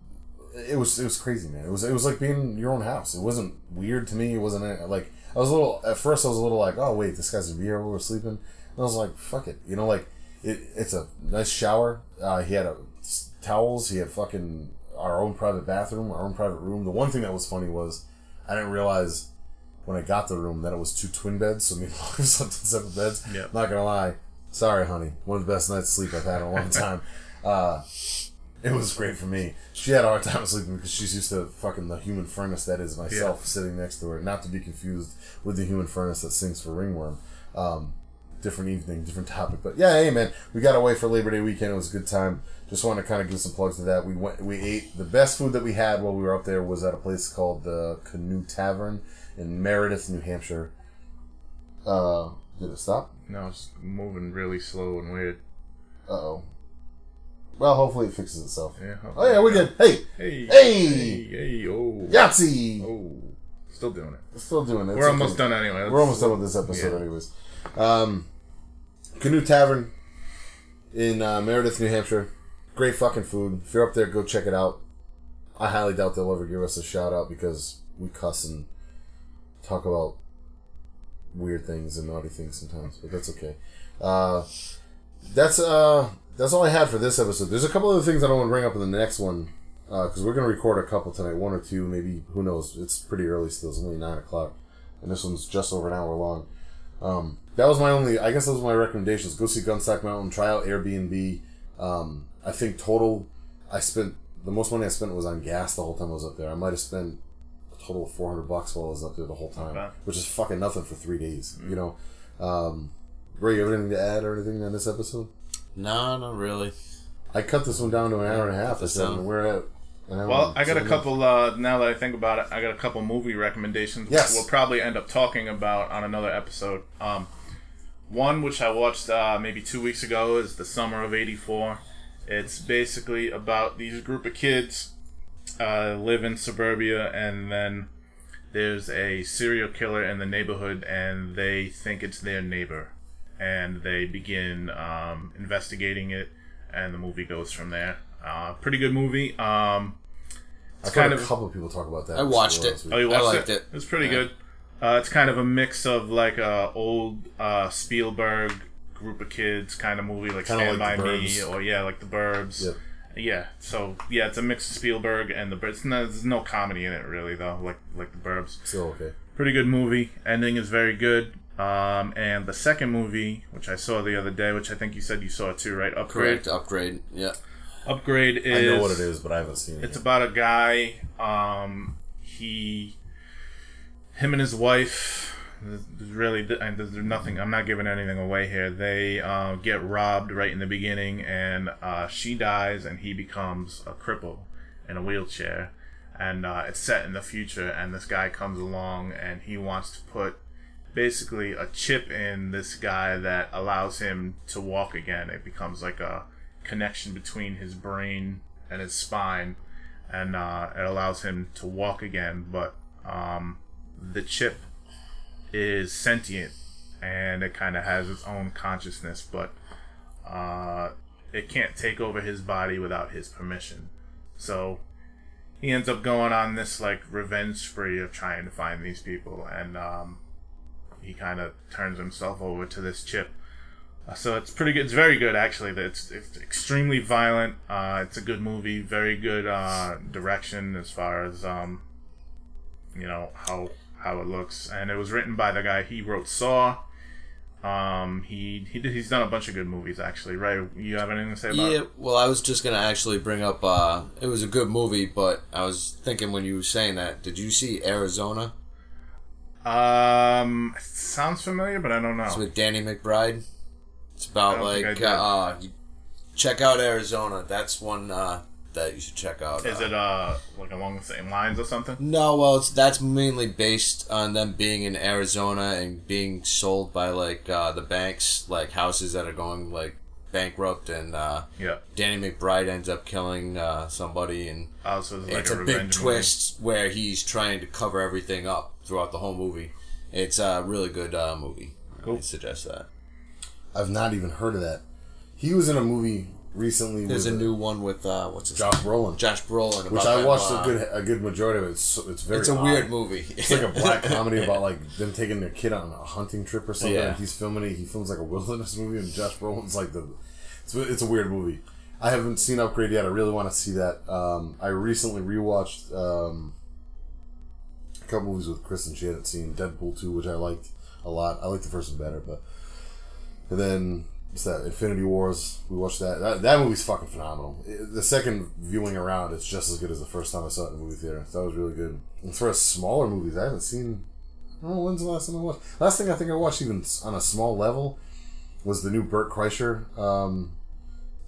It was crazy, man. It was like being in your own house. It wasn't weird to me. It wasn't... Like, I was a little... At first, I was a little like, oh, wait, this guy's a VR while we're sleeping. And I was like, fuck it. You know, like, it's a nice shower. He had towels. He had fucking our own private bathroom, our own private room. The one thing that was funny was... I didn't realize when I got the room that it was two twin beds, so me and Mark slept in separate beds. Yep. Not gonna lie. Sorry, honey. One of the best nights of sleep I've had in a long time. It was great for me. She had a hard time sleeping because she's used to fucking the human furnace that is myself sitting next to her. Not to be confused with the human furnace that sings for Ringworm. Different evening, different topic. But yeah, hey man, we got away for Labor Day weekend. It was a good time. Just want to kind of give some plugs to that. We ate the best food that we had while we were up there was at a place called the Canoe Tavern in Meredith, New Hampshire. Did it stop? No, it's moving really slow and weird. Uh-oh. Well, hopefully it fixes itself. Yeah. Oh yeah, we're good. Hey. Yahtzee. Oh, still doing it. We're it's almost done anyway. We're almost done with this episode anyways. Canoe Tavern in Meredith, New Hampshire. Great fucking food. If you're up there, go check it out. I highly doubt they'll ever give us a shout out because we cuss and talk about weird things and naughty things sometimes, but that's okay. That's all I had for this episode. There's a couple other things that I want to bring up in the next one because we're going to record a couple tonight, one or two, maybe, who knows. It's pretty early still. It's only 9 o'clock, and this one's just over an hour long. That was my only, I guess those were my recommendations. Go see Gunstock Mountain, try out Airbnb. I think total, the most money I spent was on gas the whole time I was up there. I might have spent a total of $400 while I was up there the whole time, which is fucking nothing for 3 days, you know. Ray, you have anything to add or anything on this episode? No, not really. I cut this one down to an hour and a half. We're at an hour. Well, I got a couple, now that I think about it, I got a couple movie recommendations, yes, which we'll probably end up talking about on another episode. One, which I watched maybe 2 weeks ago, is The Summer of '84. It's basically about these group of kids live in suburbia, and then there's a serial killer in the neighborhood, and they think it's their neighbor. And they begin investigating it, and the movie goes from there. Pretty good movie. I've heard a couple of people talk about that. I watched it. Oh, you watched it? I liked it. It was pretty good. It's kind of a mix of like a old Spielberg group of kids kind of movie, like kinda Stand By Me, or like The Burbs. Yep. Yeah, so it's a mix of Spielberg and The Burbs. There's no comedy in it really though, like The Burbs. Still okay. Pretty good movie. Ending is very good. And the second movie, which I saw the other day, which I think you said you saw too, right? Upgrade. Correct. Upgrade. Yeah. Upgrade is. I know what it is, but I haven't seen it. It's about a guy. Him and his wife, really, there's nothing, I'm not giving anything away here. They get robbed right in the beginning, and she dies, and he becomes a cripple in a wheelchair. And it's set in the future, and this guy comes along, and he wants to put basically a chip in this guy that allows him to walk again. It becomes like a connection between his brain and his spine, and it allows him to walk again, but... the chip is sentient and it kind of has its own consciousness, but it can't take over his body without his permission. So he ends up going on this like revenge spree of trying to find these people, and he kind of turns himself over to this chip. So it's pretty good. It's very good, actually. It's extremely violent. It's a good movie. Very good direction as far as you know how it looks. And it was written by the guy. He wrote Saw. He's done a bunch of good movies, actually. Ray, you have anything to say about it? Yeah. Well, I was just gonna actually bring up. It was a good movie, but I was thinking when you were saying that, did you see Arizona? It sounds familiar, but I don't know. It's with Danny McBride. It's about, like, check out Arizona. That's one that you should check out. Is it, like, along the same lines or something? No, well, that's mainly based on them being in Arizona and being sold by, like, the banks, like, houses that are going, like, bankrupt, and Danny McBride ends up killing somebody, and so it's a big twist where he's trying to cover everything up throughout the whole movie. It's a really good movie. Cool. I suggest that. I've not even heard of that. He was in a movie recently. There's a new one with what's his name? Josh Brolin. About which I watched a good majority of it. It's very. It's a weird movie. It's like a black comedy about like them taking their kid on a hunting trip or something. Yeah. He's filming it. He films like a wilderness movie, and Josh Brolin's like the. It's a weird movie. I haven't seen Upgrade yet. I really want to see that. I recently rewatched a couple movies with Chris, and she hadn't seen Deadpool 2, which I liked a lot. I liked the first one better, but. And then, what's that, Infinity Wars, we watched that. That movie's fucking phenomenal. The second viewing around, it's just as good as the first time I saw it in the movie theater. That was really good. As far as smaller movies, I haven't seen... I don't know, when's the last time I watched? Last thing I think I watched, even on a small level, was the new Bert Kreischer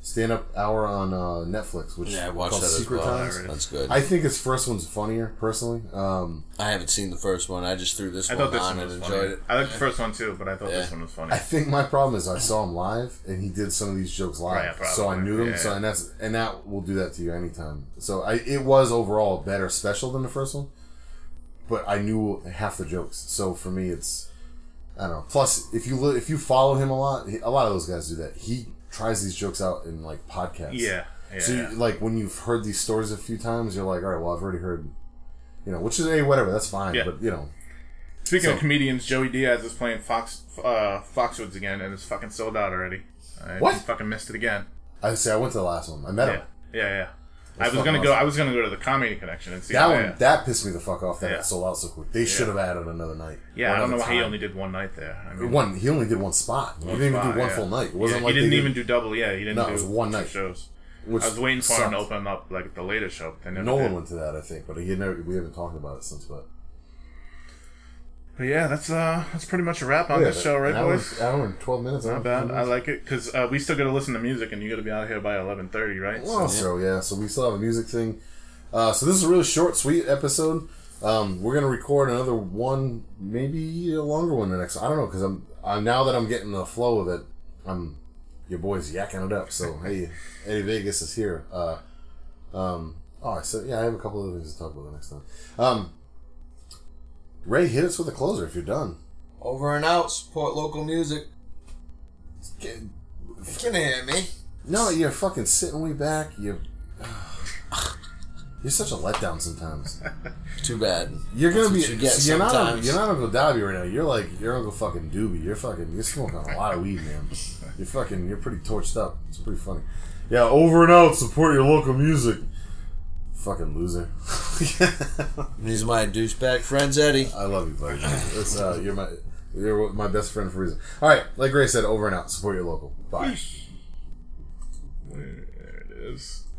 stand-up hour on Netflix, which I watched that Secret as well. Times. That's good. I think his first one's funnier, personally. I haven't seen the first one. I just threw this one on and enjoyed it. I liked the first one too, but I thought this one was funny. I think my problem is I saw him live, and he did some of these jokes live, so I knew them. Yeah, so and that will do that to you anytime. So it was overall a better special than the first one, but I knew half the jokes. So for me, it's I don't know. Plus, if you follow him a lot of those guys do that. He tries these jokes out in like podcasts. Yeah. So you, like when you've heard these stories a few times, you're like, all right, well, I've already heard, you know, which is whatever, that's fine. Yeah. But you know, speaking of comedians, Joey Diaz is playing Foxwoods again, and it's fucking sold out already. What? Fucking missed it again. I went to the last one. I met him. Yeah. I was gonna go to the Comedy Connection and see that one. That pissed me the fuck off. That it sold out so quick. They should have added another night. Yeah, I don't know why he only did one night there. I mean, he only did one spot. He didn't even do one full night. It wasn't like he didn't even do double. Yeah, he didn't. No, it was one night shows. Which I was waiting for him to open up like the later show. Nolan went to that, I think, but we haven't talked about it since. But yeah, that's pretty much a wrap on this show, right, boys? An hour and 12 minutes. Not bad. I like it because we still got to listen to music, and you got to be out of here by 11:30, right? Well, so we still have a music thing. So this is a really short, sweet episode. We're gonna record another one, maybe a longer one the next. I don't know because I'm now that I'm getting the flow of it, your boy's yakking it up. So hey, Eddie Vegas is here. I have a couple other things to talk about the next time. Ray, hit us with a closer if you're done. Over and out. Support local music. You can hear me. No, you're fucking sitting way back. You're such a letdown sometimes. Too bad. You're not Uncle Dobby right now. You're like you're Uncle fucking Doobie. You're smoking a lot of weed, man. You're pretty torched up. It's pretty funny. Yeah, over and out. Support your local music. Fucking loser. He's my douchebag friend, Eddie. I love you, buddy. You're my best friend for a reason. All right, like Ray said, over and out. Support your local. Bye. There it is.